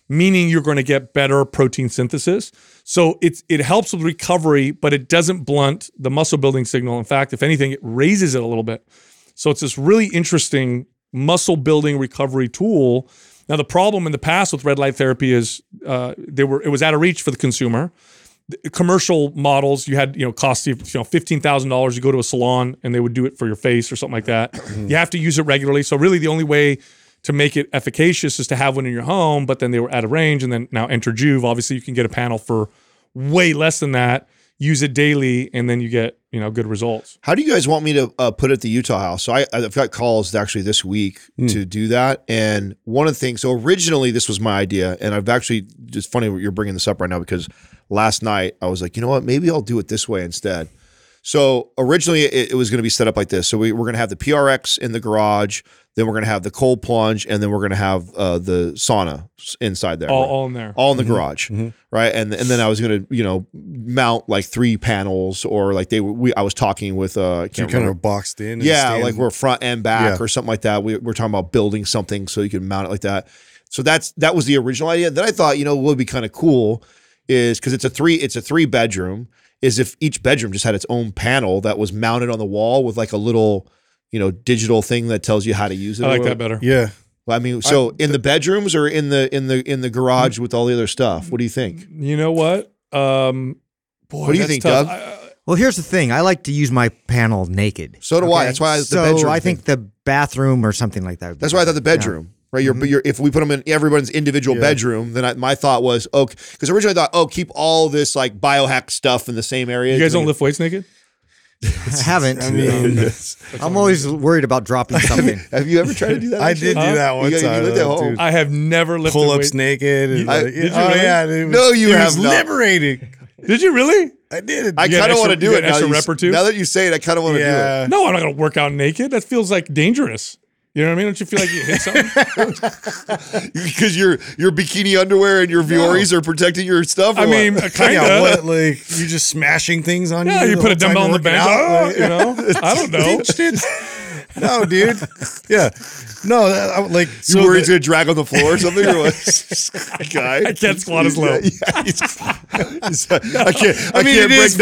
meaning you're going to get better protein synthesis. So it helps with recovery, but it doesn't blunt the muscle building signal. In fact, if anything, it raises it a little bit. So it's this really interesting muscle building recovery tool. Now, the problem in the past with red light therapy is it was out of reach for the consumer. The commercial models, you had, cost you, $15,000. You go to a salon and they would do it for your face or something like that. You have to use it regularly. So really the only way to make it efficacious is to have one in your home, but then they were out of range. And then now enter Juve. Obviously you can get a panel for way less than that, use it daily, and then you get, good results. How do you guys want me to put it at the Utah house? So I've got calls actually this week to do that. And one of the things, so originally this was my idea, and I've actually, it's funny you're bringing this up right now because last night I was like, maybe I'll do it this way instead. So originally it was going to be set up like this. So we're going to have the PRX in the garage, then we're going to have the cold plunge, and then we're going to have the sauna inside there. All in there. All in the garage, right? And then I was going to, mount like 3 panels, or like I was talking with kind of boxed in. Yeah, like we're front and back or something like that. We're talking about building something so you can mount it like that. So that was the original idea. Then I thought, what would be kind of cool is, because it's a three bedroom, is if each bedroom just had its own panel that was mounted on the wall with like a little, digital thing that tells you how to use it. I like that better. Yeah. Well, I mean, so in the bedrooms or in the garage with all the other stuff, what do you think? You know what? What do you think, Doug? Well, here's the thing. I like to use my panel naked. So do I. That's why the bedroom. I think the bathroom or something like that would be better. I thought the bedroom. Yeah. Right, if we put them in everyone's individual bedroom, then my thought was, because originally I thought, keep all this like biohack stuff in the same area. You guys don't lift weights naked? I haven't. I'm always worried about dropping something. Have you ever tried to do that? I did do that one time. I have never lifted weights. Pull-ups naked. And did you really? Yeah, dude, no, you have not. It was liberating. Did you really? I did. I kind of want to do it. Extra rep or two? Now that you say it, I kind of want to do it. No, I'm not going to work out naked. That feels like dangerous. You know what I mean? Don't you feel like you hit something? Because your bikini underwear and your Vioris are protecting your stuff? I mean, kind of. Like, you're just smashing things on you? Yeah, you put a dumbbell on the bench. I don't know. No, dude. Yeah. No, you were going to drag on the floor or something? Or what? Guy. I can't squat as low. I can't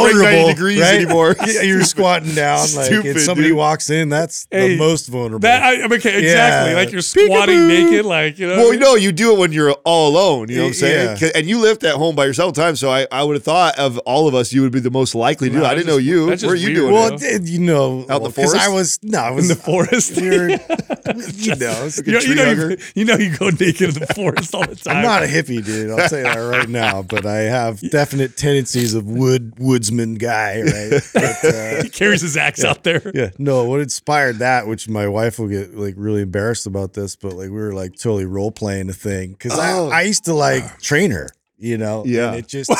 break 90 degrees anymore. You're stupid. Squatting down. Like, if somebody walks in, that's the most vulnerable. Exactly. Yeah. Like you're squatting naked. Like, Well, you do it when you're all alone. You know what I'm saying? Yeah. And you lift at home by yourself all the time. So I would have thought of all of us, you would be the most likely to do it. I didn't know you. What are you doing? Well, out in the forest? I was in the forest. You go naked in the forest all the time. I'm not a hippie, dude. I'll tell you that right now. But I have definite tendencies of woodsman guy. Right? But, he carries his axe out there. Yeah. No, what inspired that? Which my wife will get like really embarrassed about this, but like we were like totally role playing the thing because I used to like train her. And it just one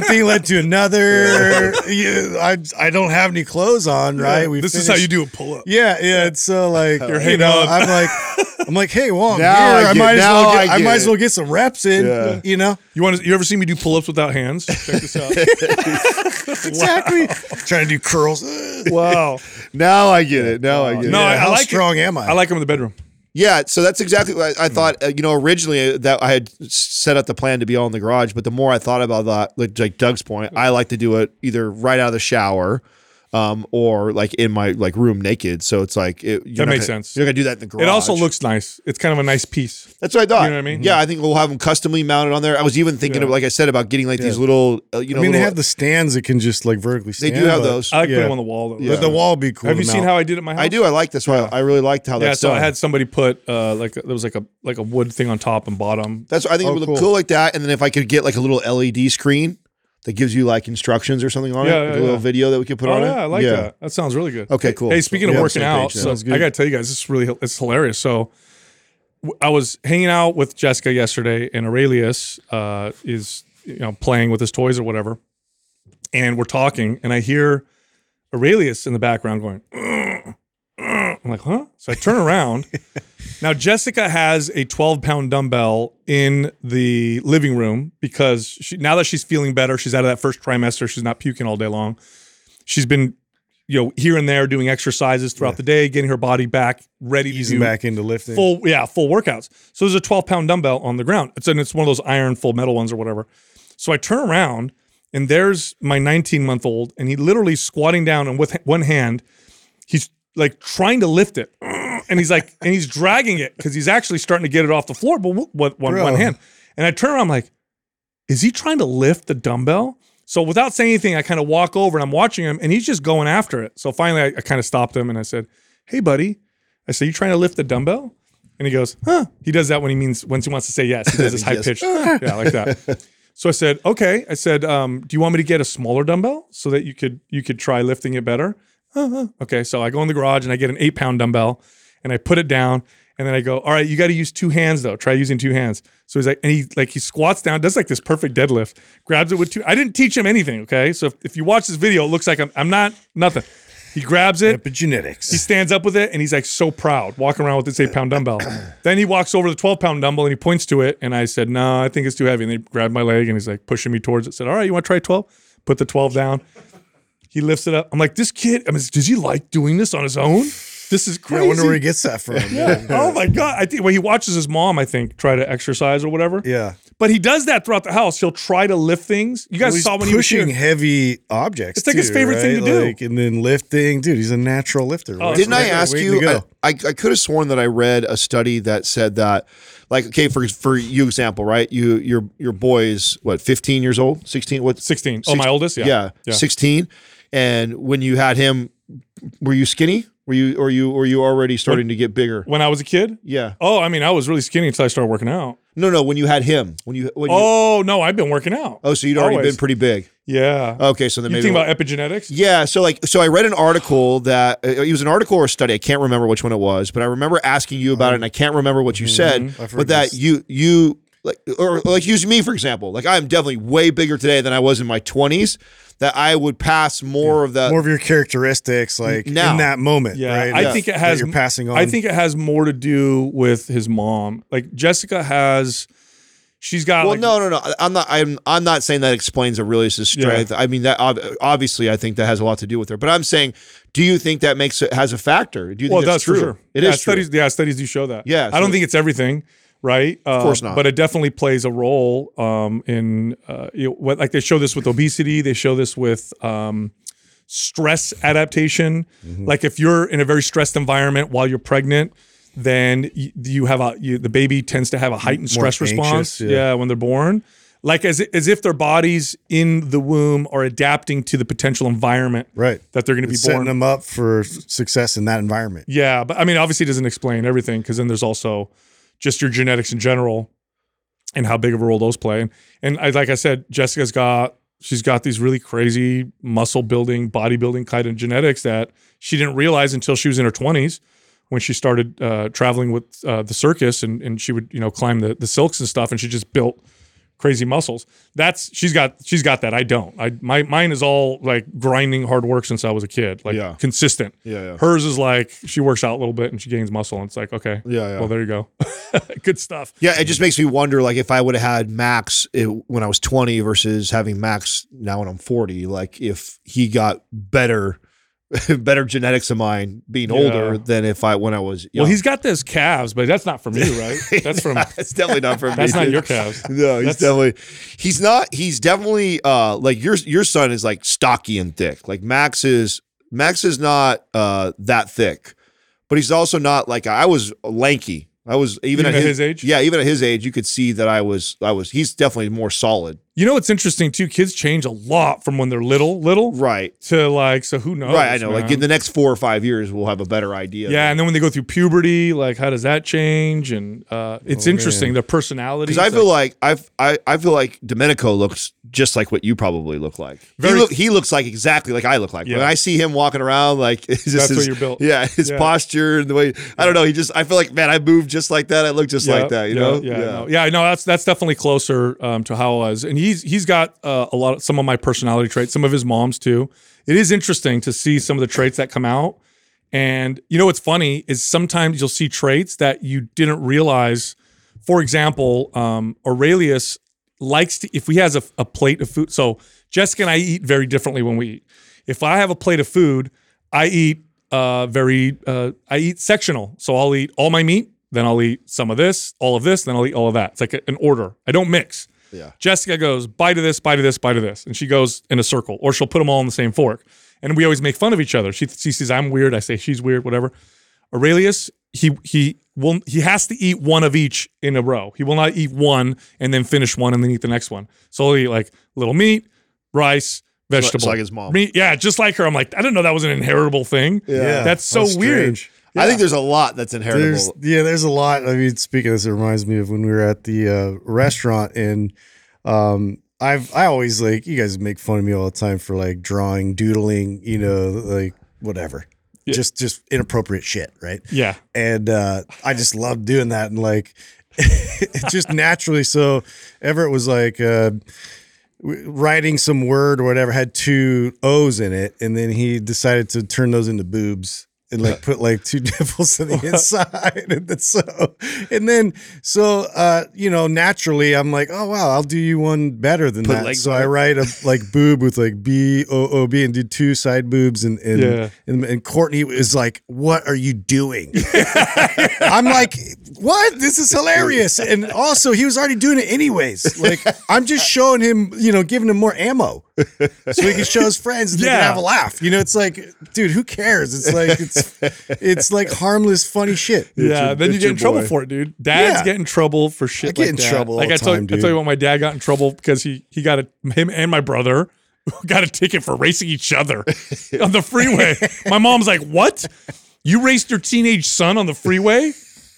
thing led to another. I don't have any clothes on, right? This is how you do a pull up. Yeah. It's so like you're I'm like, hey, well, I might as well get some reps in. Yeah. You ever see me do pull ups without hands? Check this out. Exactly. Wow. Trying to do curls. Wow. Now I get it. How strong am I? I like them in the bedroom. Yeah, so that's exactly what I thought. Originally that I had set up the plan to be all in the garage, but the more I thought about that, like Doug's point, I like to do it either right out of the shower, or like in my like room naked. So it's like that makes sense. You're gonna do that in the garage. It also looks nice. It's kind of a nice piece. That's what I thought. You know what I mean? Yeah, I think we'll have them customly mounted on there. I was even thinking of, like I said, about getting like these little. They have the stands that can just like vertically stand. They do have those. I like put them on the wall though. Yeah. But the wall would be cool. Have you seen how I did it at my house? I do. I like this. Yeah. I really liked how that's done. I had somebody put there was like a wood thing on top and bottom. That's I think it would look cool like that. And then if I could get like a little LED screen that gives you like instructions or something on it, like a little video that we could put on it. Yeah, I like that. That sounds really good. Okay, cool. Hey, speaking of working out, so I got to tell you guys, it's hilarious. So I was hanging out with Jessica yesterday, and Aurelius is playing with his toys or whatever, and we're talking, and I hear Aurelius in the background going, I'm like, huh? So I turn around. Now, Jessica has a 12-pound dumbbell in the living room because now that she's feeling better, she's out of that first trimester, she's not puking all day long. She's been, you know, here and there doing exercises throughout the day, getting her body back ready to do back into lifting. Full workouts. So there's a 12-pound dumbbell on the ground. It's one of those iron full metal ones or whatever. So I turn around, and there's my 19-month-old, and he literally squatting down, and with one hand, he's like trying to lift it, and he's like, and he's dragging it because he's actually starting to get it off the floor, but with one hand. And I turn around, I'm like, is he trying to lift the dumbbell? So without saying anything, I kind of walk over and I'm watching him, and he's just going after it. So finally, I kind of stopped him and I said, "Hey, buddy," I said, "you trying to lift the dumbbell?" And he goes, "Huh." He does that when he wants to say yes. He does this high pitch, like that. So I said, "Okay." I said, "Do you want me to get a smaller dumbbell so that you could try lifting it better?" Okay, so I go in the garage and I get an 8-pound dumbbell and I put it down and then I go, all right, you got to use two hands though. Try using two hands. So he's like, and he squats down, does like this perfect deadlift, grabs it with two. I didn't teach him anything. Okay, so if you watch this video, it looks like I'm not nothing. He grabs it. Epigenetics. He stands up with it and he's like so proud, walking around with this 8-pound dumbbell. Then he walks over to the 12-pound dumbbell and he points to it and I said, no, I think it's too heavy. And they grabbed my leg and he's like pushing me towards it. Said, all right, you want to try 12? Put the 12 down. He lifts it up. I'm like, this kid, does he like doing this on his own? This is crazy. Yeah, I wonder where he gets that from. Oh, my God. He watches his mom, I think, try to exercise or whatever. Yeah. But he does that throughout the house. He'll try to lift things. You guys saw when he was pushing heavy objects. It's like his favorite thing to do. And then lifting. Dude, he's a natural lifter. Right? Didn't I ask you? I could have sworn that I read a study that said that, like, okay, for you example, right? Your boy is, what, 15 years old? 16? What? 16. Oh, my oldest? Yeah. 16. And when you had him, were you skinny? Were you already starting to get bigger? When I was a kid? Yeah. Oh, I was really skinny until I started working out. No, when you had him. No, I've been working out. Oh, so you'd already been pretty big. Yeah. Okay, so then maybe you think about epigenetics? Yeah, so I read an article that, it was an article or a study, I can't remember which one it was, but I remember asking you about it and I can't remember what you said, but that you like use me for example. Like I'm definitely way bigger today than I was in my 20s. That I would pass more of the more of your characteristics, like now, in that moment. Yeah, right? I think it has. You're passing on. I think it has more to do with his mom. Like Jessica has, she's got. Well, like, no. I'm not saying that explains Aurelius' strength. Yeah. I mean that obviously, I think that has a lot to do with her. But I'm saying, do you think that has a factor? Do you think that's true? For sure. Studies do show that. Yeah, so I don't think it's everything. Right? Of course not. But it definitely plays a role like they show this with obesity. They show this with stress adaptation. Mm-hmm. Like if you're in a very stressed environment while you're pregnant, then the baby tends to have a heightened stress response. Yeah, when they're born. Like as if their bodies in the womb are adapting to the potential environment that they're going to be born. Setting them up for success in that environment. Yeah, but obviously it doesn't explain everything because then there's also just your genetics in general and how big of a role those play. And like I said, Jessica's got, she's got these really crazy muscle building, bodybuilding kind of genetics that she didn't realize until she was in her 20s when she started traveling with the circus and she would, climb the silks and stuff and she just built crazy muscles. She's got that. I don't. Mine is all like grinding hard work since I was a kid, like consistent. Yeah. Hers is like she works out a little bit and she gains muscle and it's like, okay. Yeah. Well, there you go. Good stuff. Yeah, it just makes me wonder like if I would have had Max when I was 20 versus having Max now when I'm 40, like if he got better genetics of mine being older than when I was young. Well, he's got those calves, but that's not from you, right? That's from It's definitely not from me. That's not your calves. No, he's definitely like your son is like stocky and thick. Like Max is not that thick. But he's also not like I was lanky. I was even at his age. Yeah, even at his age, you could see that I was. He's definitely more solid. You know, it's interesting too. Kids change a lot from when they're little, right? To like, so who knows? Right, I know. Man. Like in the next 4 or 5 years, we'll have a better idea. Yeah, and then when they go through puberty, like how does that change? And it's interesting their personality. Because I feel like I feel like Domenico looks just like what you probably look like. He looks like exactly like I look like. Yeah. When I see him walking around, like it's just that's what you're built. Yeah, his posture and the way I don't know. I feel like man, I moved just like that. I look just like that. You know? No, that's definitely closer to how I was. And he's got some of my personality traits, some of his mom's too. It is interesting to see some of the traits that come out And you know what's funny is sometimes you'll see traits that you didn't realize. For example, Aurelius likes to, if he has a plate of food. So Jessica and I eat very differently when we eat. If I have a plate of food, I eat I eat sectional. So I'll eat all my meat, then I'll eat some of this, all of this, then I'll eat all of that. It's like an order. I don't mix. Yeah. Jessica goes, bite of this, bite of this, bite of this. And she goes in a circle, or she'll put them all in the same fork. And we always make fun of each other. She says I'm weird. I say she's weird, whatever. Aurelius, he has to eat one of each in a row. He will not eat one and then finish one and then eat the next one. So he'll eat like little meat, rice, vegetable. It's like his mom. Meat, yeah, just like her. I'm like, I didn't know that was an inheritable thing. Yeah. That's so weird. Yeah. I think there's a lot that's inheritable. There's a lot. I mean, speaking of this, it reminds me of when we were at the restaurant, and I always, like, you guys make fun of me all the time for like drawing, doodling, you know, like whatever. Yeah. Just inappropriate shit, right? Yeah. And I just loved doing that, and like just naturally. So Everett was like writing some word or whatever, had two O's in it, and then he decided to turn those into boobs. And like put like two nipples on the inside, and then you know, naturally I'm like, oh wow, I'll do you one better than put that. So I write a like boob with like BOOB and do two side boobs, and Courtney is like, what are you doing? I'm like, what? This is hilarious. And also he was already doing it anyways. Like I'm just showing him, you know, giving him more ammo so he can show his friends and they can have a laugh. You know, it's like, dude, who cares? It's like it's like harmless, funny shit. Yeah, then you get in trouble for it, dude. Dads get in trouble for shit. I get in trouble all the time, dude. I tell you what, my dad got in trouble because him and my brother got a ticket for racing each other on the freeway. My mom's like, "What? You raced your teenage son on the freeway?"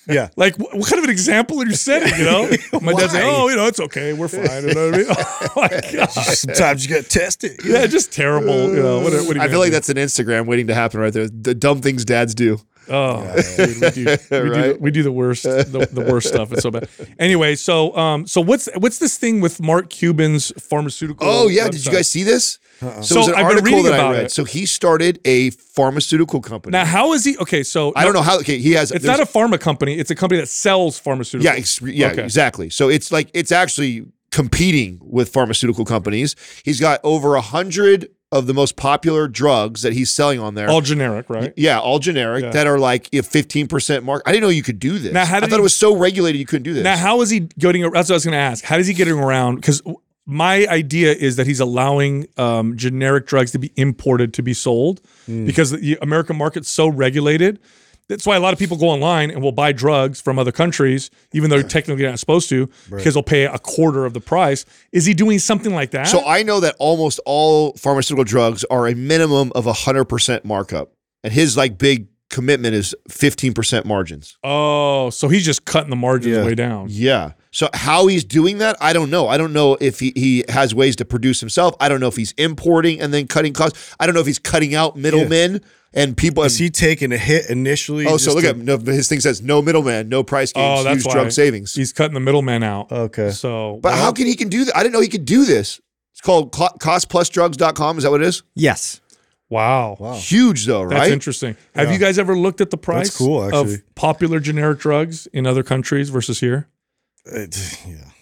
Yeah. Like, what kind of an example are you setting, you know? My dad's like, oh, you know, it's okay. We're fine. You know what I mean? Oh, my God. Sometimes you got to test it. Yeah, just terrible. You know, what I feel like that's an Instagram waiting to happen right there. The dumb things dads do. Oh, yeah, dude, we do the worst, the worst stuff. It's so bad. Anyway, so what's this thing with Mark Cuban's pharmaceutical? Oh yeah, website? Did you guys see this? Uh-uh. So it's an article that I read. It. So he started a pharmaceutical company. Now how is he? Okay, so I don't know how. Okay, he has. It's not a pharma company. It's a company that sells pharmaceuticals. Yeah, exactly. So it's like it's actually competing with pharmaceutical companies. He's got over 100. Of the most popular drugs that he's selling on there. All generic, right? Yeah, all generic that are like a 15% mark. I didn't know you could do this. Now, I thought it was so regulated you couldn't do this. Now, how is he getting around? That's what I was going to ask. How is he getting around? Because my idea is that he's allowing generic drugs to be imported to be sold because the American market's so regulated. That's why a lot of people go online and will buy drugs from other countries, even though they're technically not supposed to, because they'll pay a quarter of the price. Is he doing something like that? So I know that almost all pharmaceutical drugs are a minimum of 100% markup. And his like big commitment is 15% margins. Oh, so he's just cutting the margins way down. Yeah. So how he's doing that, I don't know. I don't know if he has ways to produce himself. I don't know if he's importing and then cutting costs. I don't know if he's cutting out middlemen. And people is he taking a hit initially? Oh, so look at his thing says no middleman, no price gains, huge drug savings. He's cutting the middleman out. Okay, so but how can he do that? I didn't know he could do this. It's called costplusdrugs.com. Is that what it is? Yes. Wow. Huge though, right? That's interesting. Have you guys ever looked at the price of popular generic drugs in other countries versus here?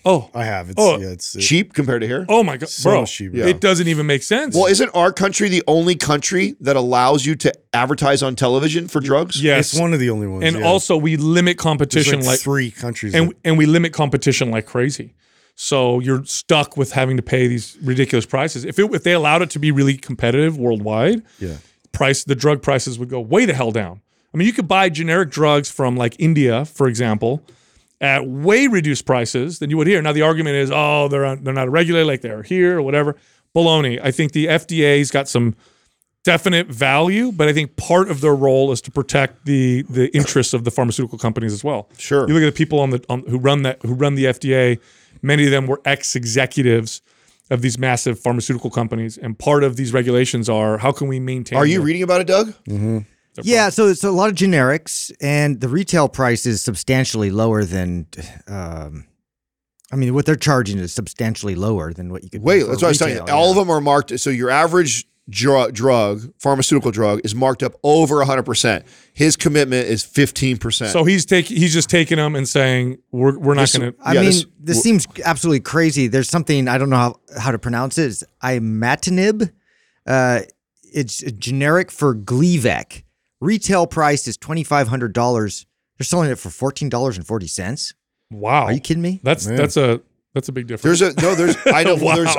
I have. It's cheap compared to here. Oh my God, bro! So cheap, it doesn't even make sense. Well, isn't our country the only country that allows you to advertise on television for drugs? Yes, it's one of the only ones. And also, we limit competition like three countries, and we limit competition like crazy. So you're stuck with having to pay these ridiculous prices. If they allowed it to be really competitive worldwide, the drug prices would go way the hell down. I mean, you could buy generic drugs from like India, for example, at way reduced prices than you would here. Now, the argument is, they're not regulated like they are here or whatever. Baloney. I think the FDA's got some definite value, but I think part of their role is to protect the interests of the pharmaceutical companies as well. Sure. You look at the people who run the FDA, many of them were ex-executives of these massive pharmaceutical companies, and part of these regulations are, how can we maintain... Are you reading about it, Doug? Mm-hmm. Yeah, so it's a lot of generics, and the retail price is substantially lower than, what they're charging is substantially lower than what you could. Wait, that's what I was telling you. All of them are marked. So your average pharmaceutical drug is marked up over 100%. His commitment is 15%. So he's just taking them and saying we're not going to. I mean, this seems absolutely crazy. There's something, I don't know how to pronounce it. It's imatinib. It's generic for Gleevec. Retail price is $2,500. They're selling it for $14.40. Wow. Are you kidding me? That's a big difference. I know there's diabetic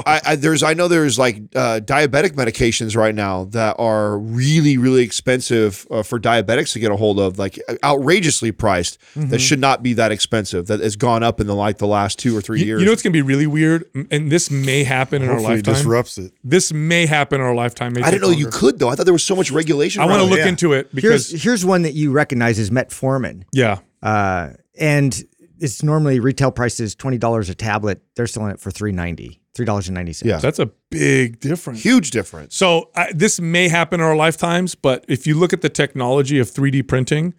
medications right now that are really, really expensive for diabetics to get a hold of, like outrageously priced. Mm-hmm. That should not be that expensive. That has gone up in the last 2 or 3 years. You know what's gonna be really weird, and this may happen in our lifetime. Disrupts it. This may happen in our lifetime. I didn't know you could though. I thought there was so much regulation. I want to look into it because here's one that you recognize as metformin. Yeah, and it's normally retail price is $20 a tablet. They're selling it for $3.90, $3.90. Yeah, that's a big difference. Huge difference. So this may happen in our lifetimes, but if you look at the technology of 3D printing,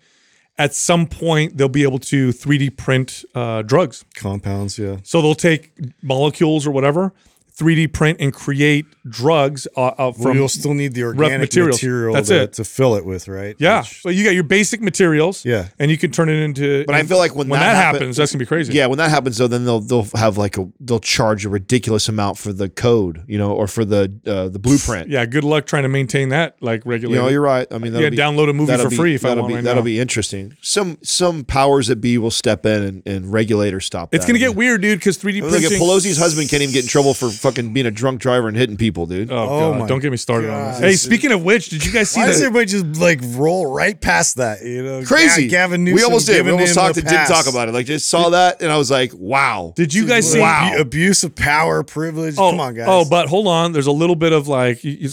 at some point they'll be able to 3D print drugs. Compounds, yeah. So they'll take molecules or whatever, 3D print and create drugs from. You'll still need the organic material to fill it with, right? Yeah. So you got your basic materials. Yeah. And you can turn it into. But I feel like when that happens, that's gonna be crazy. Yeah. When that happens, though, then they'll charge a ridiculous amount for the code, or for the blueprint. Yeah. Good luck trying to maintain that regularly. You're right. I mean, download a movie for free if I want. That'll be interesting. Some powers that be will step in and regulate or stop. It's gonna get weird, dude. Because 3D printing. Pelosi's husband can't even get in trouble for fucking being a drunk driver and hitting people, dude. Oh God. Don't get me started on this. Hey, speaking of which, did you guys see that? Why does everybody just roll right past that? Crazy. Gavin Newsom. We almost did. We almost didn't talk about it. Just saw that and I was like, wow. Did you guys see? Wow. Abuse of power, privilege. Come on, guys. Oh, but hold on. There's a little bit of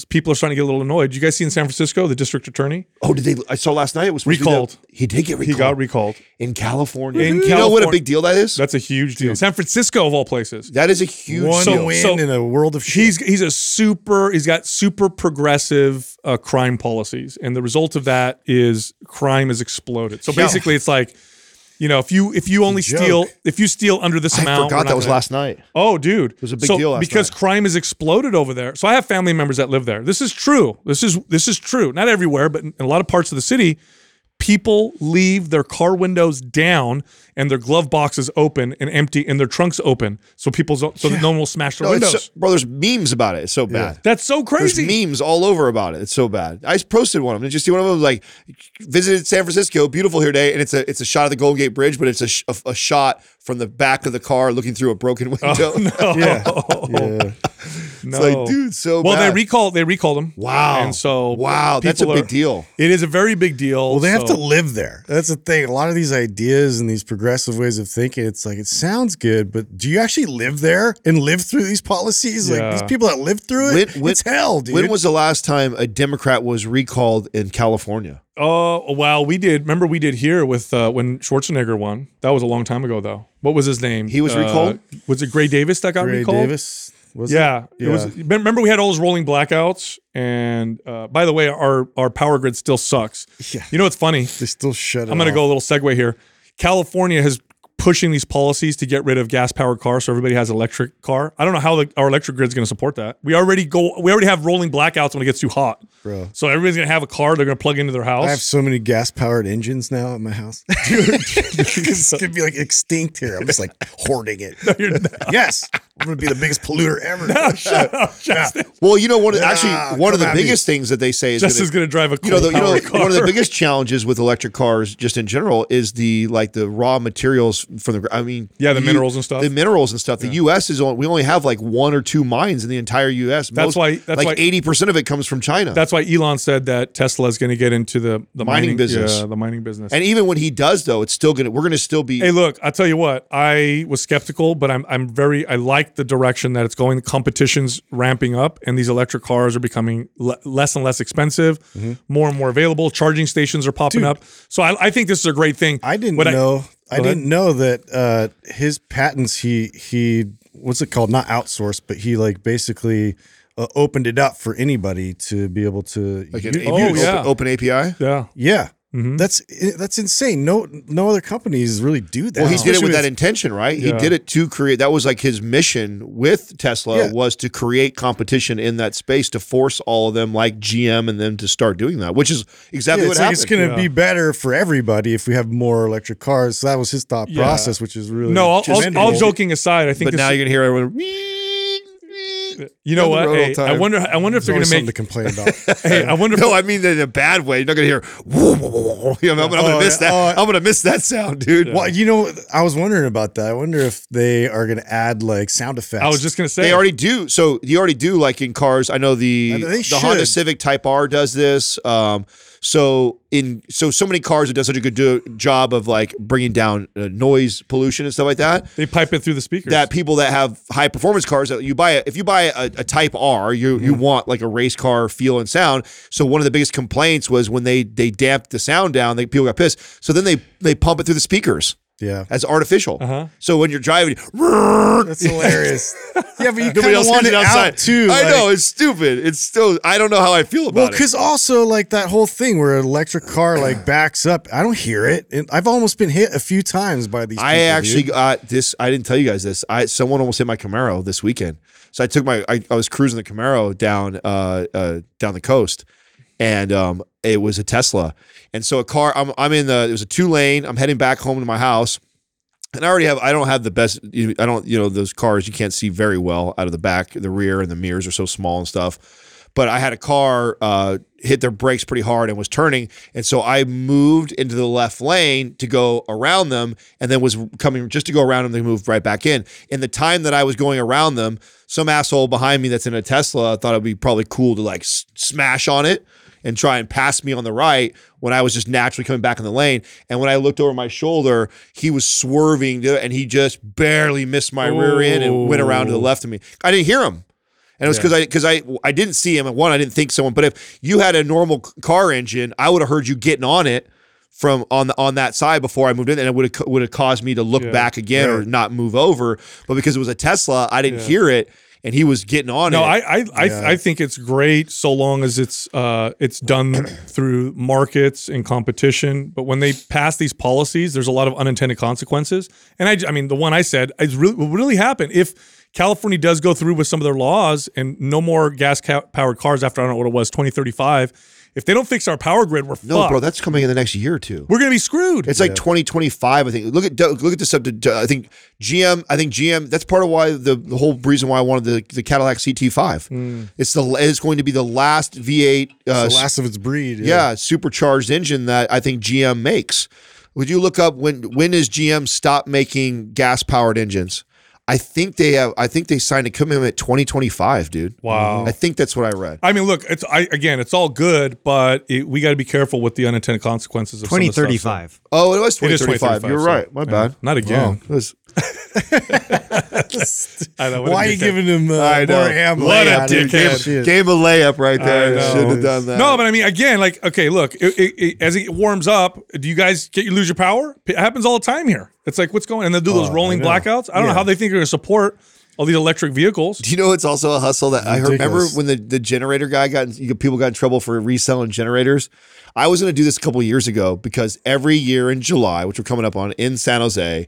people are starting to get a little annoyed. Did you guys see in San Francisco, the district attorney? Oh, did they? I saw last night it was recalled. He did get recalled. He got recalled. In California. You know what a big deal that is? That's a huge deal. San Francisco of all places. That is a huge deal. So, in a world of shit. He's got super progressive crime policies, and the result of that is crime has exploded. So basically, it's if you steal under this amount. I forgot that was last night. Oh, dude, it was a big deal because crime has exploded over there. So I have family members that live there. This is true. This is true. Not everywhere, but in a lot of parts of the city. People leave their car windows down and their glove boxes open and empty and their trunks open. So no one will smash their windows. Bro, there's memes about it. It's so bad. Yeah. That's so crazy. There's memes all over about it. It's so bad. I posted one of them. Did you see one of them? Visited San Francisco, beautiful here today, and it's a shot of the Golden Gate Bridge, but it's a shot from the back of the car looking through a broken window. Oh, no. Yeah. No. It's dude, so bad. Well, they recalled him. Wow. And so that's a big deal. It is a very big deal. Well, they have to live there. That's the thing. A lot of these ideas and these progressive ways of thinking, it's it sounds good, but do you actually live there and live through these policies? Yeah. These people that live through it, it's hell, dude. When was the last time a Democrat was recalled in California? Oh, well, we did. Remember we did here with when Schwarzenegger won. That was a long time ago, though. What was his name? He was recalled? Was it Gray Davis that got recalled? Gray Davis. Was it? Remember we had all those rolling blackouts, and by the way, our power grid still sucks. Yeah. You know what's funny? They still shut it. I'm going to go a little segue here. California is pushing these policies to get rid of gas-powered cars, so everybody has electric car. I don't know how our electric grid is going to support that. We already have rolling blackouts when it gets too hot, bro. So everybody's going to have a car. They're going to plug into their house. I have so many gas-powered engines now at my house. Dude, this could be extinct here. I'm just hoarding it. No, you're not. Yes. I'm going to be the biggest polluter ever. No, shut up, Justin. Yeah. Well, one of the biggest things that they say is Justin's going to drive a car. One of the biggest challenges with electric cars, just in general, is the raw materials from the. I mean, the minerals and stuff. The minerals and stuff. Yeah. The U.S. we only have 1 or 2 mines in the entire U.S. That's why 80% of it comes from China. That's why Elon said that Tesla is going to get into the mining business. Yeah, the mining business. And even when he does, though, it's still we're going to still be. Hey, look, I'll tell you what. I was skeptical, but I like the direction that it's going. The competition's ramping up, and these electric cars are becoming less and less expensive, mm-hmm. more and more available. Charging stations are popping up. So I think this is a great thing. I didn't know that his patents, he what's it called? Not outsourced, but he basically opened it up for anybody to be able to open API. Yeah. Yeah. Mm-hmm. That's insane. No other companies really do that. Well, he did it with that intention, right? Yeah. He did it to create. That was like his mission with Tesla, was to create competition in that space, to force all of them like GM and them to start doing that, which is exactly what happened. It's going to be better for everybody if we have more electric cars. So that was his thought process, which is really all joking aside, I think. But now you're going to hear everyone. You know what? Hey, I wonder if they're going to make something to complain about. Hey, I wonder. No, I mean in a bad way. You're not going to hear. Whoa, whoa, whoa. You know, I'm going to miss that. I'm going to miss that sound, dude. Yeah. Well, you know, I was wondering about that. I wonder if they are going to add like sound effects. I was just going to say they already do. So you already do like in cars. I know the Honda Civic Type R does this. So many cars have done such a good job of like bringing down noise pollution and stuff like that. They pipe it through the speakers. That people that have high performance cars, that you buy a Type R, you want like a race car feel and sound. So one of the biggest complaints was when they damped the sound down, people got pissed. So then they pump it through the speakers. Yeah, as artificial. Uh-huh. So when you're driving, that's hilarious. Yeah, but you kind of want it outside out too. I know it's stupid. It's still I don't know how I feel about it. Well, because also like that whole thing where an electric car like backs up, I don't hear it. And I've almost been hit a few times by these. I actually got this. I didn't tell you guys this. Someone almost hit my Camaro this weekend. So I took I was cruising the Camaro down the coast. And it was a Tesla. And so a car, it was a 2-lane, I'm heading back home to my house. And I don't have the best, those cars, you can't see very well out of the back, the rear, and the mirrors are so small and stuff. But I had a car hit their brakes pretty hard and was turning. And so I moved into the left lane to go around them and then was coming just to go around them. They moved right back in. And the time that I was going around them, some asshole behind me that's in a Tesla thought it'd be probably cool to like smash on it and try and pass me on the right when I was just naturally coming back in the lane. And when I looked over my shoulder, he was swerving and he just barely missed my rear end and went around to the left of me. I didn't hear him. And it was because I didn't see him. And one, I didn't think someone, but if you had a normal car engine, I would have heard you getting on it from on that side before I moved in, and it would have caused me to look back again or not move over. But because it was a Tesla, I didn't hear it. And he was getting on it. I think it's great so long as it's done through markets and competition. But when they pass these policies, there's a lot of unintended consequences. And I mean, the one I said is really what really happened if California does go through with some of their laws and no more gas-powered cars after I don't know what it was 2035. If they don't fix our power grid, we're fucked. No, bro, that's coming in the next year or two. We're gonna be screwed. It's like 2025, I think. Look at this up to. I think GM. That's part of why the whole reason why I wanted the Cadillac CT5. Mm. It's going to be the last V8, the last of its breed. Yeah, supercharged engine that I think GM makes. Would you look up when does GM stop making gas powered engines? I think they signed a commitment 2025, dude. Wow. I think that's what I read. I mean, look, it's all good, but we got to be careful with the unintended consequences of 2035. Some of the stuff. Oh, it was 2035. You're right. My bad. Not again. Wow. Why are you giving him more ammo? What a dickhead! Gave a layup right there. Should have done that. No, but I mean, again, like, okay, look, as it warms up, do you guys lose your power? It happens all the time here. It's like, what's going on? And they'll do those rolling blackouts. I don't know how they think they're going to support all these electric vehicles. Do you know it's also a hustle that I remember when the generator guy people got in trouble for reselling generators? I was going to do this a couple of years ago because every year in July, which we're coming up on in San Jose,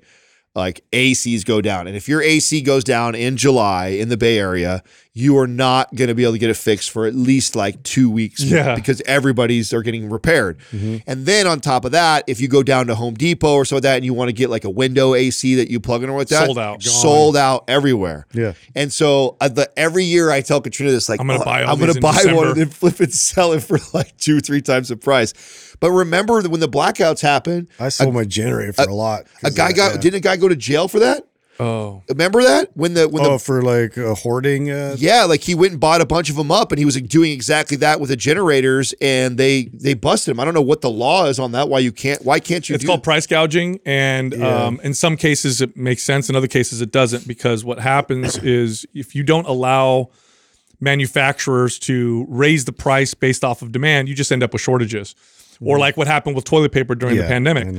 like ACs go down. And if your AC goes down in July in the Bay Area, you are not going to be able to get it fixed for at least like 2 weeks because everybody's are getting repaired. Mm-hmm. And then on top of that, if you go down to Home Depot or so that and you want to get like a window AC that you plug in or with that, sold out everywhere. Yeah. And so every year I tell Katrina this, like, I'm going to buy one and then flip it and sell it for like 2 or 3 times the price. But remember that when the blackouts happened, I sold my generator for a lot. Didn't a guy go to jail for that? Oh, remember that when for like hoarding? Like he went and bought a bunch of them up, and he was like doing exactly that with the generators, and they busted him. I don't know what the law is on that. Why can't you? It's called price gouging, and in some cases it makes sense, in other cases it doesn't, because what happens is if you don't allow manufacturers to raise the price based off of demand, you just end up with shortages. Or like what happened with toilet paper during the pandemic.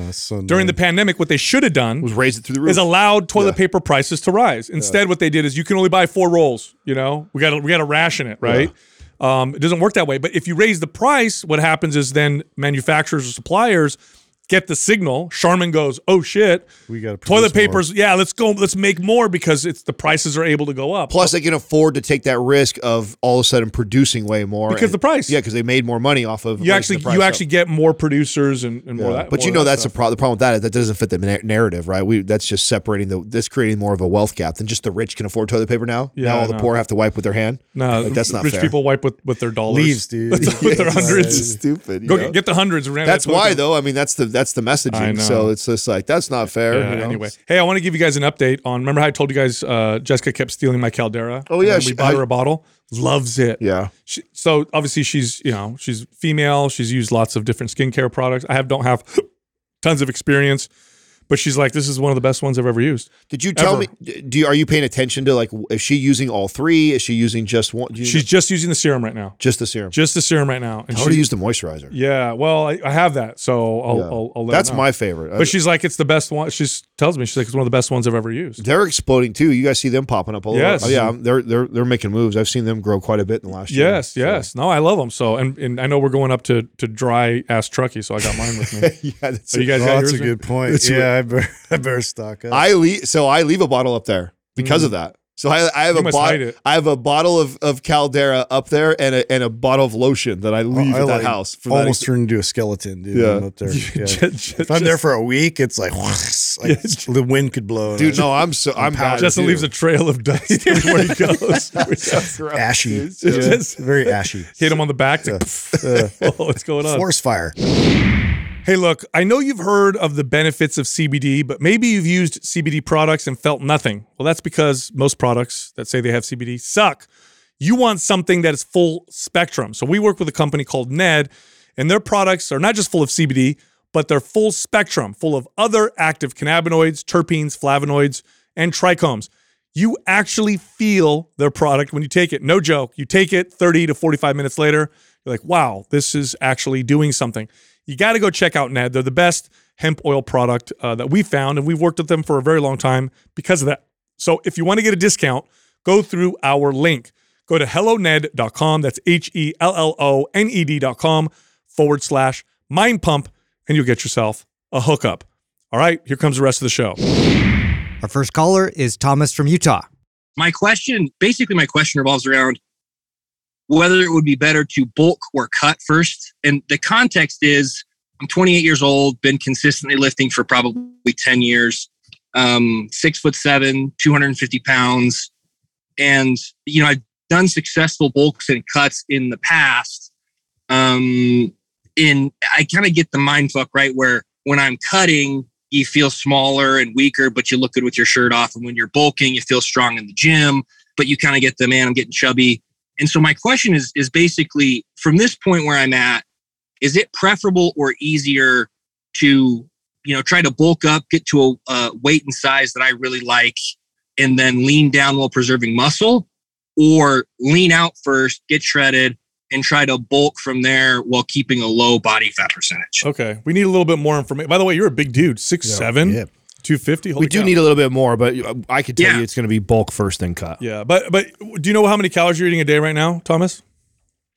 During the pandemic, what they should have done was raise it through the roof. Is allowed toilet paper prices to rise. Instead, what they did is you can only buy 4 rolls. You know, we got to ration it, right? It doesn't work that way. But if you raise the price, what happens is then manufacturers or suppliers get the signal. Charmin goes, oh shit, we got toilet papers. More. Yeah, let's go. Let's make more because it's the prices are able to go up. Plus, they can afford to take that risk of all of a sudden producing way more because the price. Yeah, because they made more money off of you actually get more producers and more. But more that's the problem. The problem with that is that doesn't fit the narrative, right? That's just separating that's creating more of a wealth gap than just the rich can afford toilet paper now. Yeah, now all the poor have to wipe with their hand. No, like, that's not rich fair. People wipe with their dollars. Leaves, dude. with their hundreds. It's stupid. Go get the hundreds. That's why though. I mean, that's the messaging. So it's just like, that's not fair. Yeah, you know? Anyway. Hey, I want to give you guys an update on, remember how I told you guys Jessica kept stealing my Caldera? Oh yeah. We bought her a bottle. Loves it. Yeah. So obviously she's female. She's used lots of different skincare products. I don't have tons of experience, but she's like, this is one of the best ones I've ever used. Did you tell me, are you paying attention to like, is she using all three? Is she using just one? She's just using the serum right now. Just the serum. Just the serum right now. And she used the moisturizer. Yeah. Well, I have that. So I'll let her know. That's my favorite. But she's like, it's the best one. She tells me, she's like, it's one of the best ones I've ever used. They're exploding too. You guys see them popping up a lot. Yes. Oh, yeah. They're making moves. I've seen them grow quite a bit in the last year. Yes. Yes. So. No, I love them. So, and I know we're going up to dry ass Truckee. So I got mine with me. Yeah. That's a good point. Yeah. I better stock up. I leave a bottle up there because of that. So I have a bottle of Caldera up there and a bottle of lotion that I leave at that house. For almost turned into a skeleton, dude. Yeah. I'm up there. Yeah. If I'm there for a week, it's like, the wind could blow. Dude, no, I'm bad. Justin leaves a trail of dust where he goes. Ashy. It's just very ashy. Hit him on the back. What's going on? Forest fire. Hey, look, I know you've heard of the benefits of CBD, but maybe you've used CBD products and felt nothing. Well, that's because most products that say they have CBD suck. You want something that is full spectrum. So we work with a company called Ned, and their products are not just full of CBD, but they're full spectrum, full of other active cannabinoids, terpenes, flavonoids, and trichomes. You actually feel their product when you take it. No joke. You take it 30 to 45 minutes later. You're like, wow, this is actually doing something. You got to go check out Ned. They're the best hemp oil product that we found, and we've worked with them for a very long time because of that. So if you want to get a discount, go through our link. Go to helloned.com. That's HELLONED.com / Mind Pump, and you'll get yourself a hookup. All right, here comes the rest of the show. Our first caller is Thomas from Utah. My question revolves around whether it would be better to bulk or cut first. And the context is, I'm 28 years old, been consistently lifting for probably 10 years, 6'7", 250 pounds. And, you know, I've done successful bulks and cuts in the past. I kind of get the mind fuck, right? Where when I'm cutting, you feel smaller and weaker, but you look good with your shirt off. And when you're bulking, you feel strong in the gym, but you kind of get the, man, I'm getting chubby. And so my question is basically, from this point where I'm at, is it preferable or easier to, you know, try to bulk up, get to a weight and size that I really like, and then lean down while preserving muscle, or lean out first, get shredded, and try to bulk from there while keeping a low body fat percentage? Okay. We need a little bit more information. By the way, you're a big dude, 6'7". Yeah. 250. We do need a little bit more, but I could tell you it's going to be bulk first, then cut. Yeah, but do you know how many calories you're eating a day right now, Thomas?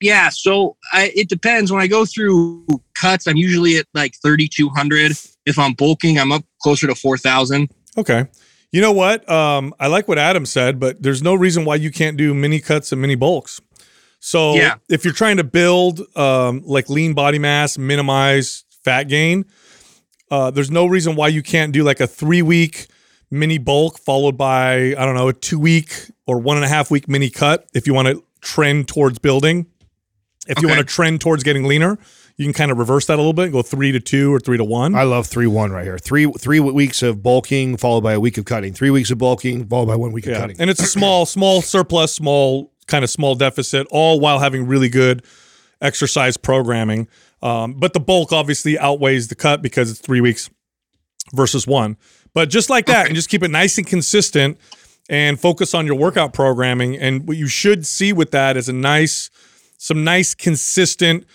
Yeah, so it depends. When I go through cuts, I'm usually at like 3,200. If I'm bulking, I'm up closer to 4,000. Okay. You know what? I like what Adam said, but there's no reason why you can't do mini cuts and mini bulks. So if you're trying to build like lean body mass, minimize fat gain, there's no reason why you can't do like a 3-week mini bulk followed by, I don't know, a 2-week or 1.5-week mini cut if you want to trend towards building. If you want to trend towards getting leaner, you can kind of reverse that a little bit and go 3-2 or 3-1. I love 3-1 right here. Three weeks of bulking followed by a week of cutting. 3 weeks of bulking followed by 1 week of cutting. And it's a small surplus, small deficit, all while having really good exercise programming. But the bulk obviously outweighs the cut because it's 3 weeks versus one. But just like that, and just keep it nice and consistent and focus on your workout programming. And what you should see with that is some nice, consistent,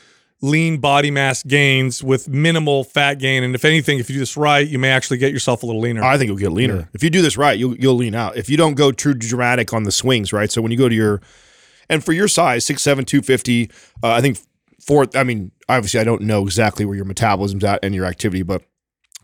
lean body mass gains with minimal fat gain. And if anything, if you do this right, you may actually get yourself a little leaner. I think you'll get leaner. Yeah. If you do this right, you'll lean out. If you don't go too dramatic on the swings, right? So when you go to your And for your size, 6'7", 250, I think I mean, obviously I don't know exactly where your metabolism's at and your activity, but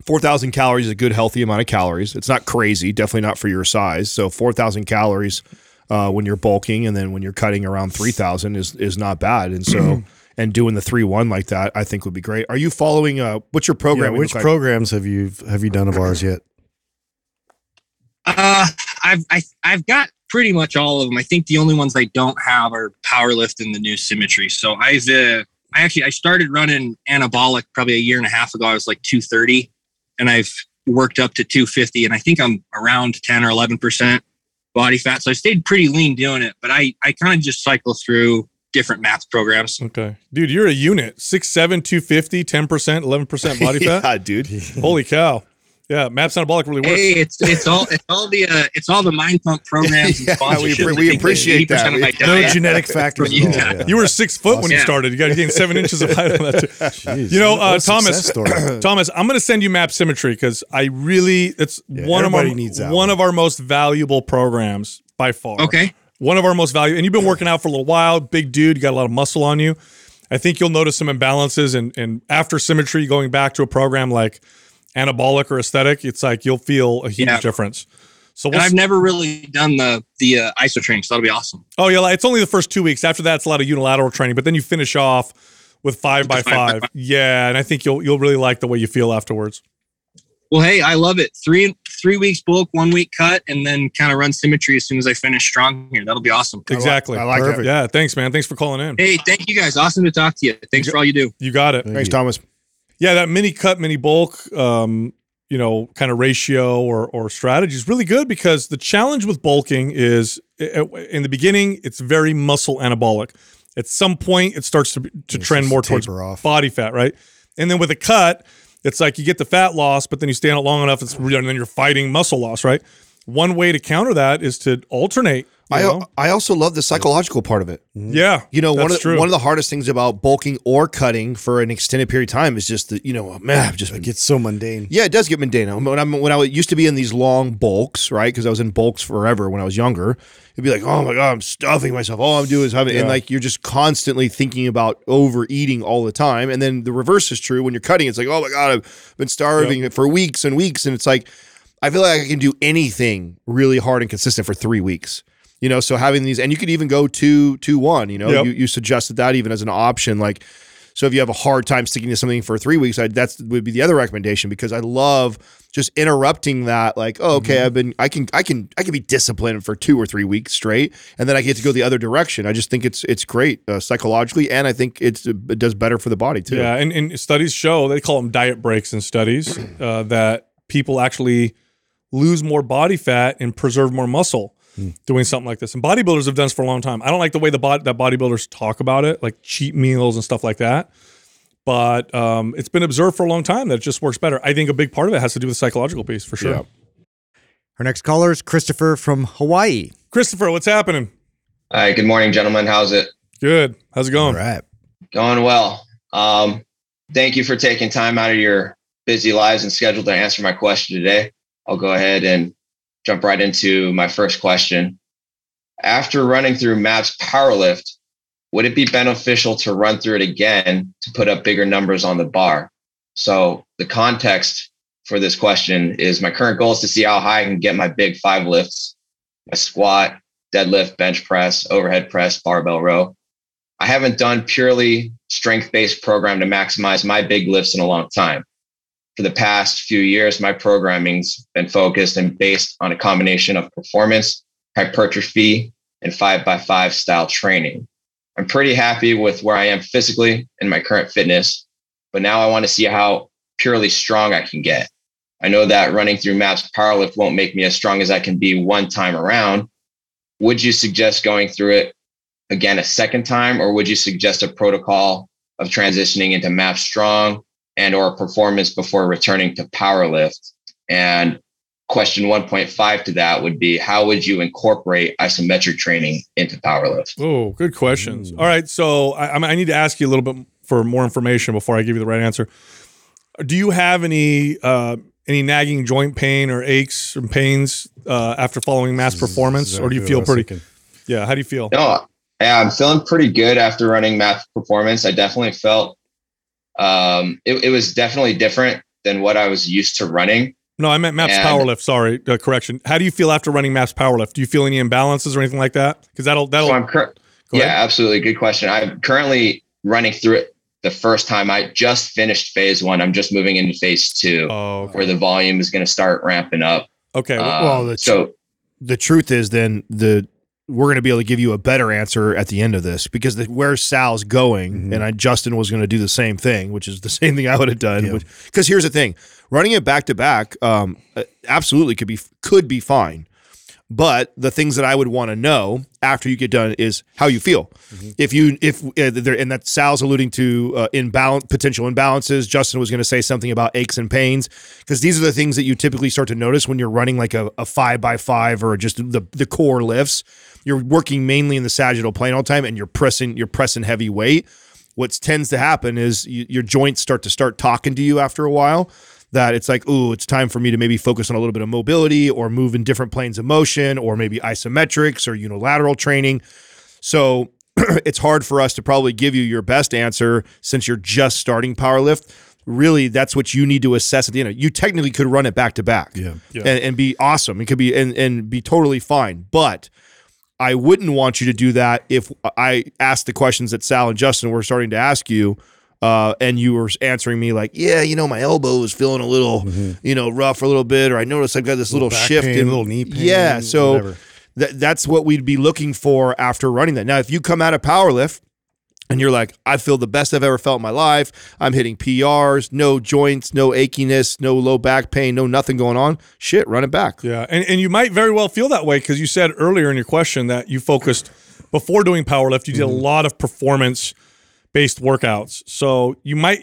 4,000 calories is a good, healthy amount of calories. It's not crazy, definitely not for your size. So 4,000 calories when you're bulking, and then when you're cutting around 3,000 is not bad. And so, and doing the 3-1 like that, I think would be great. Are you following, what's your program? Yeah, which programs have you done of ours yet? I've got pretty much all of them. I think the only ones I don't have are powerlift and the new symmetry. So I started running anabolic probably 1.5 years ago. I was like 230, and I've worked up to 250, and I think I'm around 10 or 11% body fat. So I stayed pretty lean doing it, but I kind of just cycle through different MAPS programs. Okay. Dude, you're a unit. 6'7", 250, 10%, 11% body fat. Yeah, dude. Holy cow. Yeah, MAPS Anabolic really works. Hey, it's all the Mind Pump programs. Yeah, and we appreciate that. No genetic factors. You were 6 foot awesome. When you started. You got to gain 7 inches of height on that too. Jeez, you know, Thomas, I'm going to send you MAPS Symmetry because it's one of our most valuable programs by far. Okay, one of our most valuable, and you've been working out for a little while. Big dude, you got a lot of muscle on you. I think you'll notice some imbalances, and after Symmetry, going back to a program like Anabolic or Aesthetic, it's like you'll feel a huge difference. So I've never really done the iso training, so that'll be awesome. Oh yeah, it's only the first 2 weeks. After that, it's a lot of unilateral training, but then you finish off with 5x5. Yeah, and I think you'll really like the way you feel afterwards. Well, hey, I love it. Three weeks bulk, 1 week cut, and then kind of run symmetry as soon as I finish strong here. That'll be awesome. Exactly. I like it. Yeah, thanks, man. Thanks for calling in. Hey, thank you guys. Awesome to talk to you. Thanks for all you do. You got it. Thanks, Thomas. Yeah, that mini cut, mini bulk, kind of ratio or strategy is really good because the challenge with bulking is in the beginning, it's very muscle anabolic. At some point, it starts to trend more towards body fat, right? And then with a cut, it's like you get the fat loss, but then you stay on it long enough, and then you're fighting muscle loss, right? One way to counter that is to alternate. I also love the psychological part of it. Yeah, one of the hardest things about bulking or cutting for an extended period of time is just that it gets so mundane. Yeah, it does get mundane. When I used to be in these long bulks, right? Because I was in bulks forever when I was younger. It'd be like, oh my god, I'm stuffing myself. All I'm doing is having, and like you're just constantly thinking about overeating all the time. And then the reverse is true when you're cutting. It's like, oh my god, I've been starving for weeks and weeks, and it's like I feel like I can do anything really hard and consistent for 3 weeks. You know, so having these, and you could even go 2-1, you suggested that even as an option. Like, so if you have a hard time sticking to something for 3 weeks, that would be the other recommendation, because I love just interrupting that. Like, oh, okay, I can be disciplined for 2 or 3 weeks straight. And then I get to go the other direction. I just think it's great psychologically. And I think it does better for the body too. Yeah. And studies show, they call them diet breaks in studies, that people actually lose more body fat and preserve more muscle doing something like this. And bodybuilders have done this for a long time. I don't like the way that bodybuilders talk about it, like cheat meals and stuff like that. But it's been observed for a long time that it just works better. I think a big part of it has to do with the psychological piece, for sure. Yeah. Our next caller is Christopher from Hawaii. Christopher, what's happening? Hi, good morning, gentlemen. How's it? Good. How's it going? All right. Going well. Thank you for taking time out of your busy lives and schedule to answer my question today. I'll go ahead and jump right into my first question. After running through MAPS Powerlift, would it be beneficial to run through it again to put up bigger numbers on the bar? So the context for this question is my current goal is to see how high I can get my big five lifts, my squat, deadlift, bench press, overhead press, barbell row. I haven't done purely strength-based program to maximize my big lifts in a long time. For the past few years, my programming's been focused and based on a combination of performance, hypertrophy, and 5x5 style training. I'm pretty happy with where I am physically and my current fitness, but now I want to see how purely strong I can get. I know that running through MAPS Powerlift won't make me as strong as I can be one time around. Would you suggest going through it again a second time, or would you suggest a protocol of transitioning into MAPS Strong and or performance before returning to powerlift? And question 1.5 to that would be, how would you incorporate isometric training into powerlift? Oh, good questions. All right, so I need to ask you a little bit for more information before I give you the right answer. Do you have any nagging joint pain or aches and pains after following MAPS performance, or do you feel pretty? Yeah, how do you feel? No, I'm feeling pretty good after running MAPS Performance. I definitely felt it was definitely different than what I was used to running. No, I meant MAPS PowerLift. Sorry, correction. How do you feel after running MAPS PowerLift? Do you feel any imbalances or anything like that? Because that'll. So I'm absolutely. Good question. I'm currently running through it the first time. I just finished phase one. I'm just moving into phase two, where the volume is going to start ramping up. Okay. The truth is, then we're going to be able to give you a better answer at the end of this, because where Sal's going, mm-hmm. and Justin was going to do the same thing, which is the same thing I would have done. Because here's the thing, running it back to back, absolutely could be fine. But the things that I would want to know after you get done is how you feel. Mm-hmm. And that Sal's alluding to potential imbalances. Justin was going to say something about aches and pains, because these are the things that you typically start to notice when you're running like a 5x5 or just the core lifts. You're working mainly in the sagittal plane all the time, and you're pressing heavy weight. What tends to happen is your joints start talking to you after a while. That it's like, ooh, it's time for me to maybe focus on a little bit of mobility, or move in different planes of motion, or maybe isometrics or unilateral training. So it's hard for us to probably give you your best answer since you're just starting powerlift. Really, that's what you need to assess at the end. You technically could run it back to back and be awesome. It could be and be totally fine. But I wouldn't want you to do that if I asked the questions that Sal and Justin were starting to ask you. And you were answering me like, my elbow is feeling a little, rough for a little bit, or I noticed I've got this little shift pain, in little knee pain. Yeah, so that's what we'd be looking for after running that. Now, if you come out of powerlift and you're like, I feel the best I've ever felt in my life, I'm hitting PRs, no joints, no achiness, no low back pain, no nothing going on, shit, run it back. Yeah, and you might very well feel that way, because you said earlier in your question that you focused, before doing powerlift, you did a lot of performance based workouts. So you might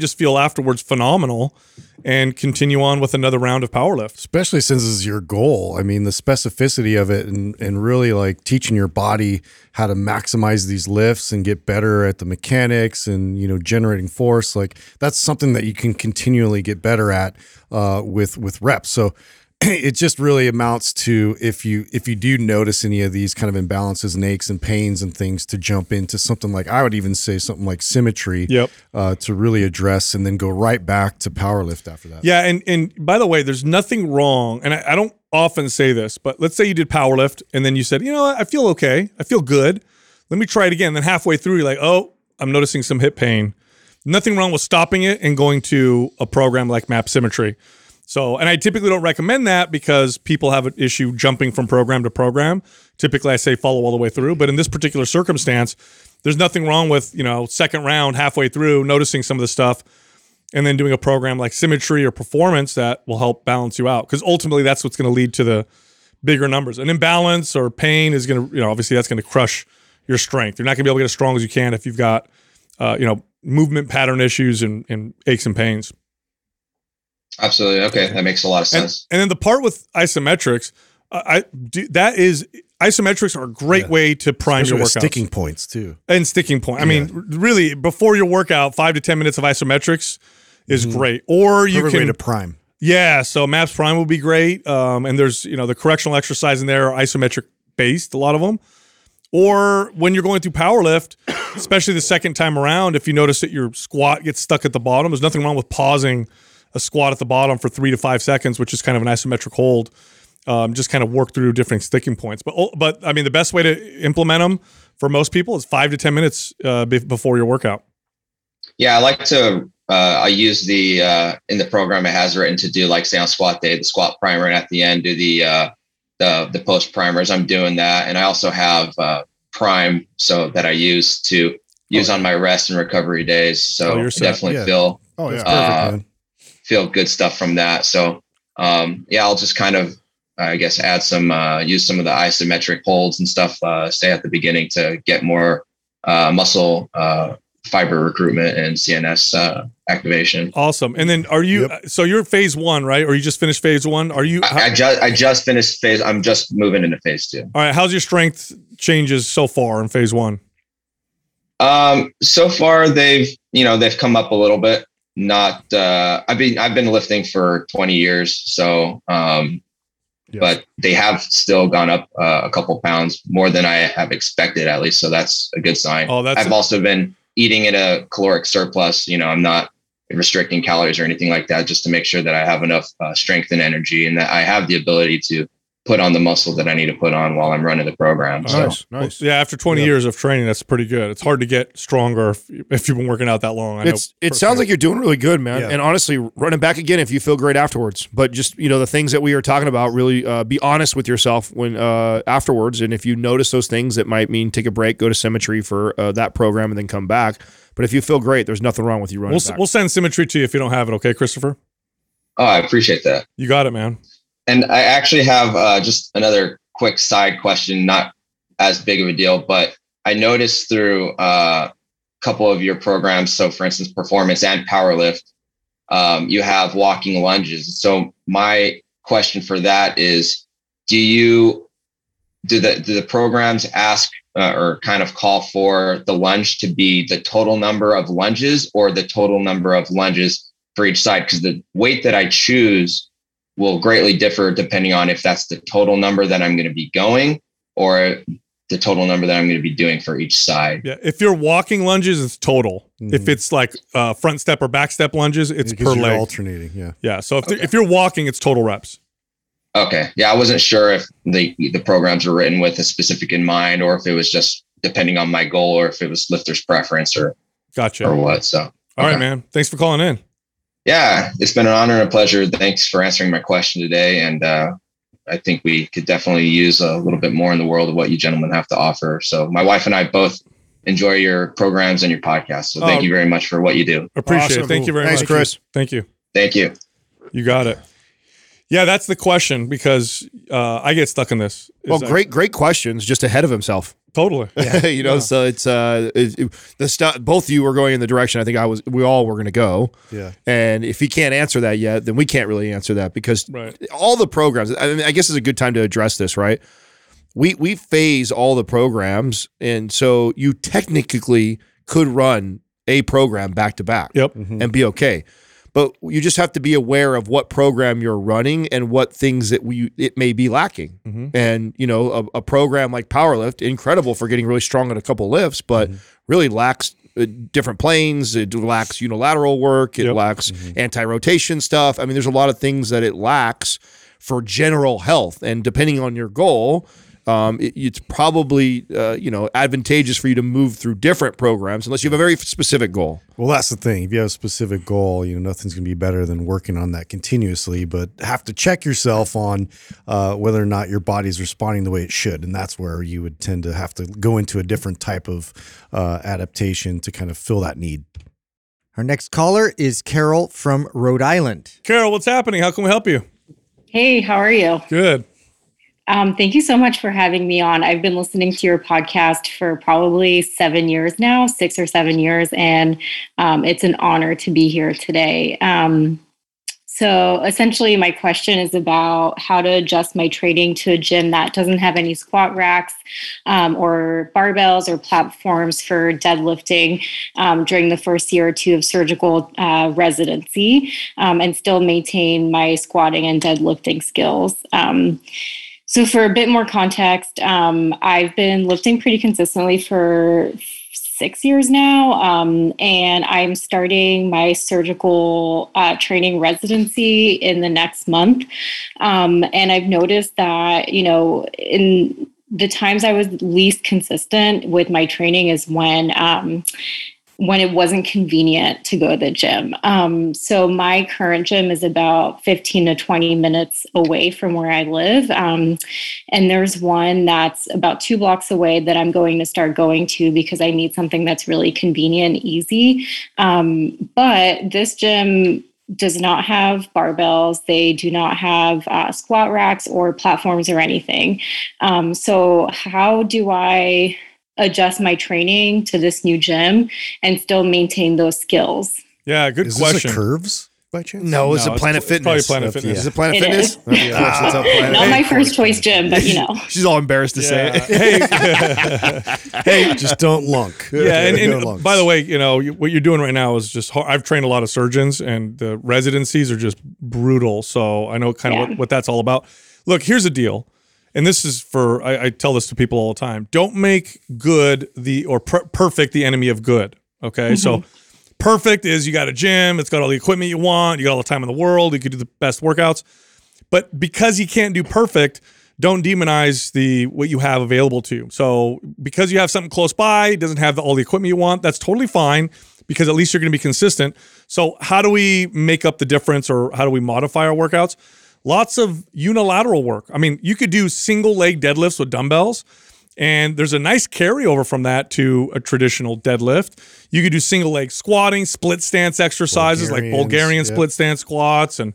just feel afterwards phenomenal and continue on with another round of powerlift. Especially since this is your goal. I mean, the specificity of it and really like teaching your body how to maximize these lifts and get better at the mechanics and, generating force, like that's something that you can continually get better at with reps. So it just really amounts to, if you do notice any of these kind of imbalances and aches and pains and things, to jump into something like, I would even say something like Symmetry, to really address, and then go right back to powerlift after that. Yeah. And by the way, there's nothing wrong. And I don't often say this, but let's say you did powerlift and then you said, I feel okay. I feel good. Let me try it again. Then halfway through, you're like, oh, I'm noticing some hip pain. Nothing wrong with stopping it and going to a program like MAPS Symmetry. So, and I typically don't recommend that because people have an issue jumping from program to program. Typically, I say follow all the way through. But in this particular circumstance, there's nothing wrong with, second round, halfway through, noticing some of the stuff, and then doing a program like Symmetry or Performance that will help balance you out. Because ultimately, that's what's going to lead to the bigger numbers. An imbalance or pain is going to, obviously that's going to crush your strength. You're not going to be able to get as strong as you can if you've got, movement pattern issues and aches and pains. Absolutely. Okay. That makes a lot of sense. And then the part with isometrics, isometrics are a great way to prime your workouts. Sticking points too. And sticking point. I mean, really before your workout, 5 to 10 minutes of isometrics is great. Or you can way to prime. Yeah. So MAPS Prime will be great. And there's, the correctional exercise in there are isometric based, a lot of them. Or when you're going through powerlift, especially the second time around, if you notice that your squat gets stuck at the bottom, there's nothing wrong with pausing a squat at the bottom for 3 to 5 seconds, which is kind of an isometric hold, just kind of work through different sticking points. But I mean, the best way to implement them for most people is 5 to 10 minutes before your workout. Yeah, I like to, I use the, in the program it has written to do, like say on squat day, the squat primer, and at the end do the post primers. I'm doing that. And I also have Prime that I use to use on my rest and recovery days. So I definitely feel... Oh, yeah. Perfect, man. Feel good stuff from that. So, I'll just kind of, add some, use some of the isometric holds and stuff, stay at the beginning to get more, muscle, fiber recruitment and CNS, activation. Awesome. And then are you, so you're phase one, right? Or you just finished phase one? Are you, I just finished phase. I'm just moving into phase two. All right. How's your strength changes so far in phase one? So far they've come up a little bit. I've been lifting for 20 years. So, Yes. But they have still gone up a couple pounds more than I have expected, at least. So that's a good sign. Oh, I've also been eating at a caloric surplus. You know, I'm not restricting calories or anything like that, just to make sure that I have enough strength and energy, and that I have the ability to put on the muscle that I need to put on while I'm running the program. Oh, so. Nice. Yeah. After 20 years of training, that's pretty good. It's hard to get stronger if you've been working out that long. It sounds like you're doing really good, man. Yeah. And honestly, running back again, if you feel great afterwards, but just, you know, the things that we are talking about, really be honest with yourself when afterwards. And if you notice those things, that might mean take a break, go to Symmetry for that program and then come back. But if you feel great, there's nothing wrong with you running back. We'll send Symmetry to you if you don't have it. Okay, Christopher. Oh, I appreciate that. You got it, man. And I actually have just another quick side question, not as big of a deal, but I noticed through a couple of your programs. So for instance, performance and powerlift, you have walking lunges. So my question for that is, do the programs ask or kind of call for the lunge to be the total number of lunges or the total number of lunges for each side? Because the weight that I choose will greatly differ depending on if that's the total number that I'm going to be going or the total number that I'm going to be doing for each side. Yeah. If you're walking lunges, it's total. Mm-hmm. If it's like front step or back step lunges, it's per leg. Alternating. Yeah. Yeah. So if you're walking, it's total reps. Okay. Yeah. I wasn't sure if the programs were written with a specific in mind, or if it was just depending on my goal, or if it was lifter's preference or gotcha or what. So, all right, man. Thanks for calling in. Yeah, it's been an honor and a pleasure. Thanks for answering my question today. And I think we could definitely use a little bit more in the world of what you gentlemen have to offer. So my wife and I both enjoy your programs and your podcast. So thank you very much for what you do. Appreciate it. Thank you very much. Thanks, Chris. Thank you. Thank you. You got it. Yeah, that's the question, because I get stuck in this. Well, great questions, just ahead of himself. Totally. Yeah. You know, so it's the stuff. Both of you were going in the direction I think we all were going to go. Yeah. And if he can't answer that yet, then we can't really answer that, because all the programs, I mean, I guess it's a good time to address this, right? We phase all the programs. And so you technically could run a program back to back and be okay. But you just have to be aware of what program you're running and what things that it may be lacking. Mm-hmm. And, you know, a program like Powerlift, incredible for getting really strong at a couple lifts, but really lacks different planes. It lacks unilateral work. It lacks anti-rotation stuff. I mean, there's a lot of things that it lacks for general health. And depending on your goal, it's probably advantageous for you to move through different programs unless you have a very specific goal. Well, that's the thing. If you have a specific goal, nothing's going to be better than working on that continuously. But have to check yourself on whether or not your body's responding the way it should, and that's where you would tend to have to go into a different type of adaptation to kind of fill that need. Our next caller is Carol from Rhode Island. Carol, what's happening? How can we help you? Hey, how are you? Good. Thank you so much for having me on. I've been listening to your podcast for probably 7 years now, 6 or 7 years, and it's an honor to be here today. So essentially, my question is about how to adjust my training to a gym that doesn't have any squat racks or barbells or platforms for deadlifting during the first year or two of surgical residency, and still maintain my squatting and deadlifting skills. So for a bit more context, I've been lifting pretty consistently for 6 years now, and I'm starting my surgical training residency in the next month. And I've noticed that, in the times I was least consistent with my training is when it wasn't convenient to go to the gym. So my current gym is about 15 to 20 minutes away from where I live. And there's one that's about 2 blocks away that I'm going to start going to because I need something that's really convenient, easy. But this gym does not have barbells. They do not have squat racks or platforms or anything. So how do I adjust my training to this new gym and still maintain those skills? Yeah, good question. Is this a Curves by chance? No, it's a Planet Fitness. Probably Planet Fitness. Yeah. Is it Planet Fitness? Of course, it's a Planet. Not my first choice gym, but she's all embarrassed to say it. Hey, just don't lunk. Yeah, and by the way, what you're doing right now is just hard. I've trained a lot of surgeons, and the residencies are just brutal. So I know kind of what that's all about. Look, here's the deal. And this is for, I tell this to people all the time. Don't make good the, or perfect the enemy of good. Okay. Mm-hmm. So perfect is you got a gym. It's got all the equipment you want. You got all the time in the world. You could do the best workouts, but because you can't do perfect, don't demonize the, what you have available to you. So because you have something close by, it doesn't have all the equipment you want. That's totally fine, because at least you're going to be consistent. So how do we make up the difference, or how do we modify our workouts? Lots of unilateral work. I mean, you could do single leg deadlifts with dumbbells, and there's a nice carryover from that to a traditional deadlift. You could do single leg squatting, split stance exercises like Bulgarian split stance squats, and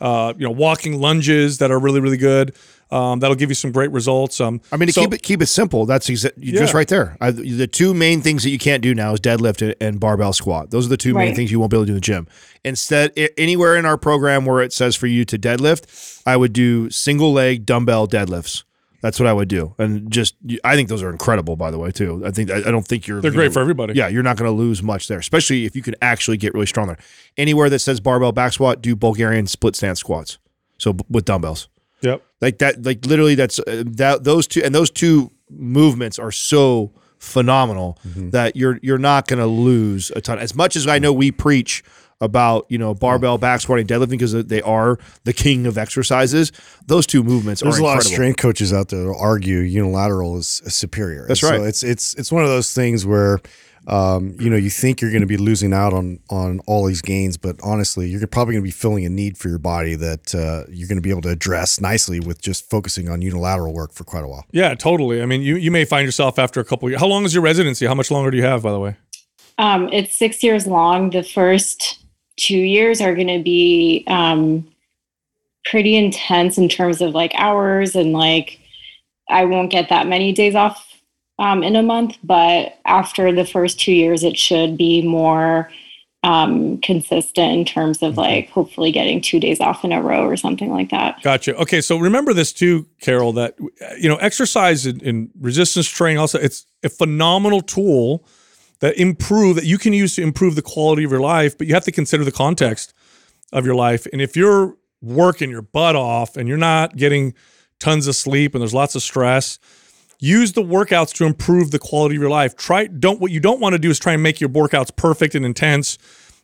walking lunges that are really, really good. That'll give you some great results. Keep it simple. That's just right there. The two main things that you can't do now is deadlift and barbell squat. Those are the two main things you won't be able to do in the gym. Instead, anywhere in our program where it says for you to deadlift, I would do single leg dumbbell deadlifts. That's what I would do. And I think those are incredible, by the way, too. They're great for everybody. Yeah, you're not going to lose much there, especially if you can actually get really strong there. Anywhere that says barbell back squat, do Bulgarian split stance squats. So with dumbbells. Yep. Like that, like literally that's that those two movements are so phenomenal that you're not going to lose a ton. As much as I know we preach about, barbell back squatting, deadlifting, because they are the king of exercises. Those two movements are incredible. There's a lot of strength coaches out there that argue unilateral is superior. That's right. So it's one of those things where, you think you're going to be losing out on all these gains, but honestly, you're probably going to be filling a need for your body that you're going to be able to address nicely with just focusing on unilateral work for quite a while. Yeah, totally. I mean, you may find yourself after a couple of years. How long is your residency? How much longer do you have, by the way? It's 6 years long. The first 2 years are going to be pretty intense in terms of like hours, and like I won't get that many days off in a month, but after the first 2 years it should be more consistent in terms of like hopefully getting 2 days off in a row or something like that. Gotcha. Okay, so remember this too, Carol, that exercise and resistance training also, it's a phenomenal tool that you can use to improve the quality of your life, but you have to consider the context of your life. And if you're working your butt off and you're not getting tons of sleep and there's lots of stress, use the workouts to improve the quality of your life. What you don't want to do is try and make your workouts perfect and intense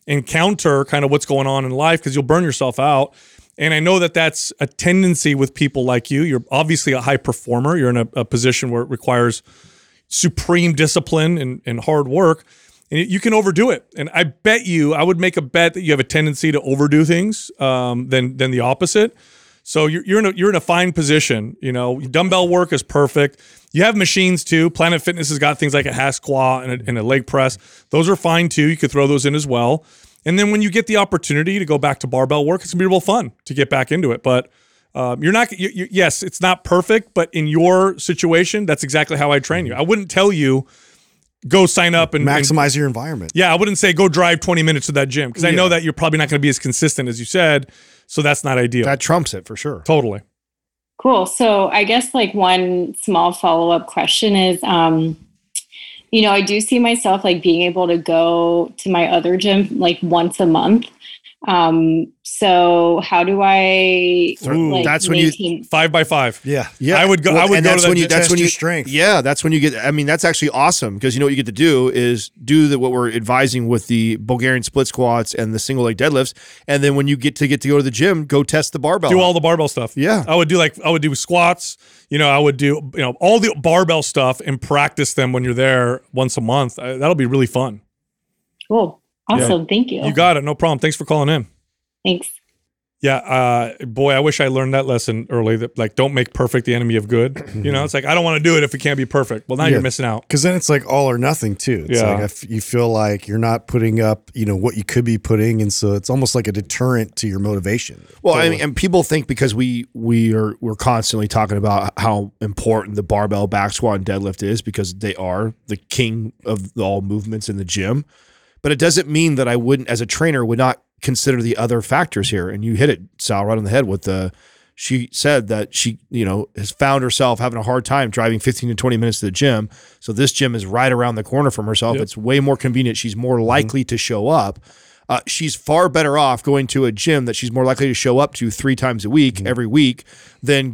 and counter kind of what's going on in life, because you'll burn yourself out. And I know that that's a tendency with people like you. You're obviously a high performer. You're in a position where it requires supreme discipline and hard work, and you can overdo it. And I would make a bet that you have a tendency to overdo things than the opposite. So you're in a fine position. Dumbbell work is perfect. You have machines too. Planet Fitness has got things like a hack squat and a leg press. Those are fine too. You could throw those in as well. And then when you get the opportunity to go back to barbell work, it's gonna be real fun to get back into it. But yes, it's not perfect, but in your situation, that's exactly how I train you. I wouldn't tell you, go sign up and maximize your environment. Yeah. I wouldn't say go drive 20 minutes to that gym, because I know that you're probably not going to be as consistent as you said. So that's not ideal. That trumps it for sure. Totally. Cool. So I guess like one small follow-up question is, I do see myself like being able to go to my other gym like once a month. So how do I? That's when you 5x5. Yeah, yeah. I would go to that. That's when you strength. Yeah, that's when you get. I mean, that's actually awesome, because what you get to do is do what we're advising with the Bulgarian split squats and the single leg deadlifts, and then when you get to go to the gym, go test the barbell. Do all the barbell stuff. Yeah, I would do squats. I would do all the barbell stuff and practice them when you're there once a month. That'll be really fun. Cool. Awesome. Yeah. Thank you. You got it. No problem. Thanks for calling in. Thanks. Yeah. I wish I learned that lesson early, that like, don't make perfect the enemy of good. It's like, I don't want to do it if it can't be perfect. Well, now you're missing out. Cause then it's like all or nothing too. It's like if you feel like you're not putting up, what you could be putting. And so it's almost like a deterrent to your motivation. Well, I mean, and people think because we're constantly talking about how important the barbell back squat and deadlift is, because they are the king of all movements in the gym. But it doesn't mean that I wouldn't, as a trainer, would not consider the other factors here. And you hit it, Sal, right on the head with she said that she, has found herself having a hard time driving 15 to 20 minutes to the gym. So this gym is right around the corner from herself. Yep. It's way more convenient. She's more likely to show up. she's far better off going to a gym that she's more likely to show up to 3 times a week, mm-hmm. every week, than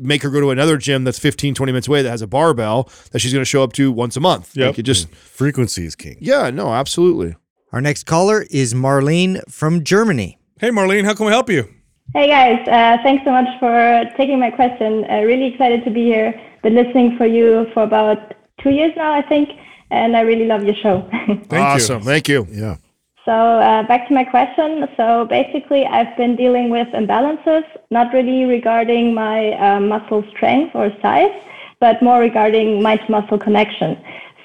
make her go to another gym that's 15, 20 minutes away that has a barbell that she's going to show up to once a month. Yep. Like it just, frequency is king. Yeah, no, absolutely. Our next caller is Marlene from Germany. Hey, Marlene, how can we help you? Hey, guys. Thanks so much for taking my question. Really excited to be here. Been listening for you for about 2 years now, I think, and I really love your show. Awesome. Thank you. Yeah. So back to my question. So basically, I've been dealing with imbalances, not really regarding my muscle strength or size, but more regarding mind-muscle connection.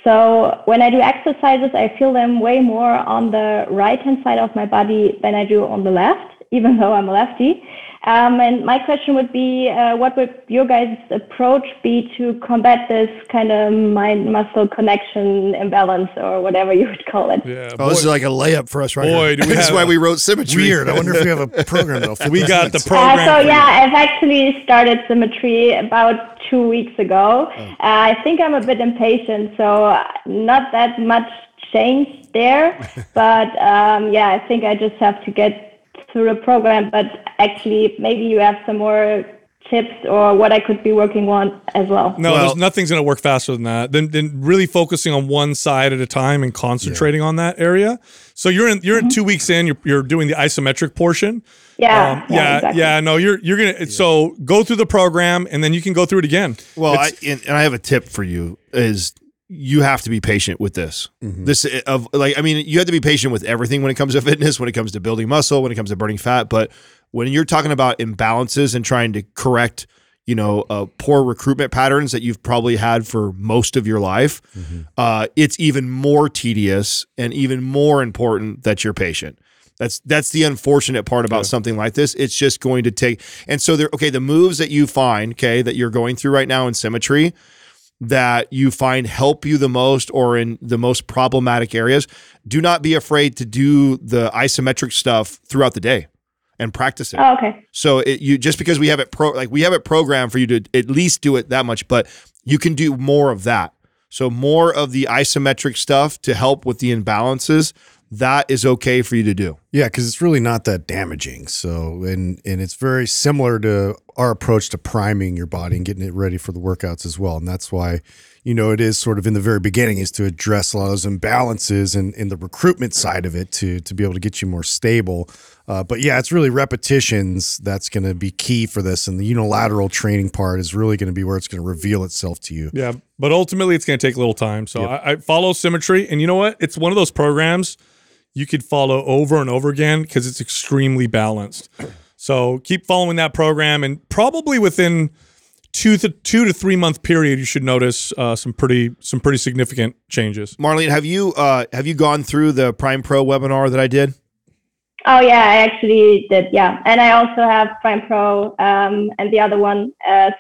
So when I do exercises, I feel them way more on the right-hand side of my body than I do on the left, even though I'm a lefty. And my question would be, what would your guys' approach be to combat this kind of mind-muscle connection imbalance or whatever you would call it? Yeah, oh, boy. This is like a layup for us right now. This is why we wrote Symmetry. Weird. I wonder if we have a program, though. We got the program. I've actually started Symmetry about 2 weeks ago. Oh. I think I'm a bit impatient, so not that much change there. But, I think I just have to get through a program, but actually maybe you have some more tips or what I could be working on as well. No, nothing's going to work faster than that. Then really focusing on one side at a time and concentrating on that area. So you're 2 weeks in, you're doing the isometric portion. Yeah. Exactly. Yeah. No, you're going to, so go through the program and then you can go through it again. Well, I have a tip for you is, you have to be patient with this. Mm-hmm. You have to be patient with everything when it comes to fitness, when it comes to building muscle, when it comes to burning fat. But when you're talking about imbalances and trying to correct, poor recruitment patterns that you've probably had for most of your life, mm-hmm. It's even more tedious and even more important that you're patient. That's the unfortunate part about something like this. It's just going to take, and so the moves that you find, that you're going through right now in Symmetry, that you find help you the most or in the most problematic areas, do not be afraid to do the isometric stuff throughout the day and practice it. Oh, okay. So just because we have it programmed for you to at least do it that much, but you can do more of that. So more of the isometric stuff to help with the imbalances, that is okay for you to do. Yeah, because it's really not that damaging. So, and it's very similar to our approach to priming your body and getting it ready for the workouts as well. And that's why, it is sort of in the very beginning is to address a lot of those imbalances and in the recruitment side of it to be able to get you more stable. But yeah, it's really repetitions that's going to be key for this. And the unilateral training part is really going to be where it's going to reveal itself to you. Yeah, but ultimately it's going to take a little time. So I follow Symmetry. And you know what? It's one of those programs you could follow over and over again because it's extremely balanced. So keep following that program, and probably within 2 to 3 month period, you should notice some pretty significant changes. Marlene, have you gone through the Prime Pro webinar that I did? Oh yeah, I actually did. Yeah, and I also have Prime Pro and the other one. I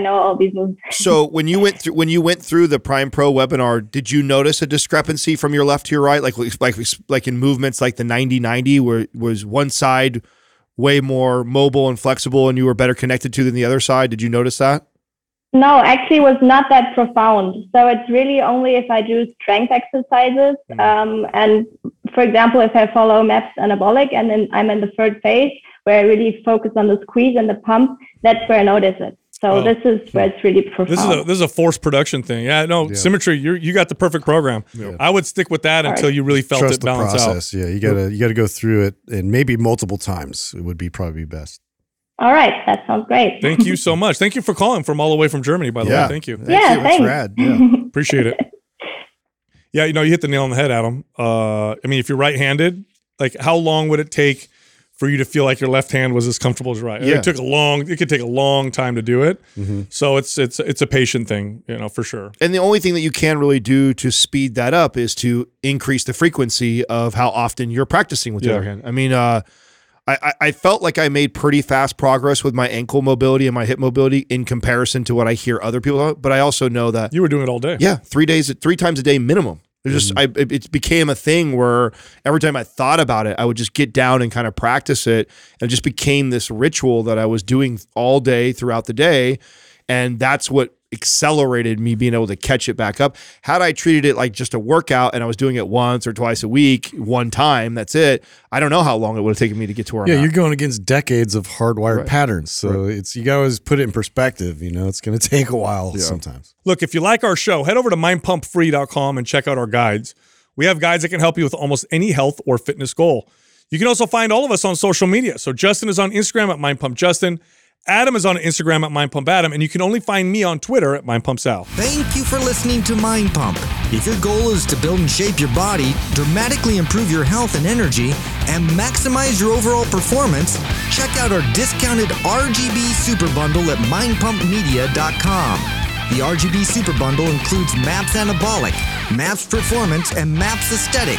know all these moves. So when you went through the Prime Pro webinar, did you notice a discrepancy from your left to your right, like in movements like the 90-90, where was one side way more mobile and flexible and you were better connected to than the other side? Did you notice that? No, actually it was not that profound. So it's really only if I do strength exercises. And for example, if I follow MAPS Anabolic and then I'm in the third phase where I really focus on the squeeze and the pump, that's where I notice it. So this is where it's really profound. This is a force production thing. Yeah, no, yeah. Symmetry, you got the perfect program. Yeah. I would stick with that until you really felt Trust it balance process. Out. Yeah, you gotta go through it, and maybe multiple times it would be probably best. All right, that sounds great. Thank you so much. Thank you for calling from all the way from Germany, by the way. Thank you. Thanks. That's rad. Yeah. Appreciate it. Yeah, you hit the nail on the head, Adam. If you're right-handed, like how long would it take for you to feel like your left hand was as comfortable as right? Yeah. It could take a long time to do it. Mm-hmm. So it's a patient thing, for sure. And the only thing that you can really do to speed that up is to increase the frequency of how often you're practicing with the other hand. I felt like I made pretty fast progress with my ankle mobility and my hip mobility in comparison to what I hear other people about, but I also know that you were doing it all day. Yeah, 3 times a day minimum. It became a thing where every time I thought about it, I would just get down and kind of practice it, and it just became this ritual that I was doing all day throughout the day, and that's what accelerated me being able to catch it back up. Had I treated it like just a workout and I was doing it once or twice a week, one time, that's it, I don't know how long it would have taken me to get to where I'm at. Yeah, you're going against decades of hardwired patterns. So it's, you always put it in perspective, you know, it's going to take a while sometimes. Look, if you like our show, head over to mindpumpfree.com and check out our guides. We have guides that can help you with almost any health or fitness goal. You can also find all of us on social media. So Justin is on Instagram at mindpumpjustin. Adam is on Instagram at MindPumpAdam, and you can only find me on Twitter at MindPumpSal. Thank you for listening to Mind Pump. If your goal is to build and shape your body, dramatically improve your health and energy, and maximize your overall performance, check out our discounted RGB Super Bundle at MindPumpMedia.com. The RGB Super Bundle includes MAPS Anabolic, MAPS Performance, and MAPS Aesthetic.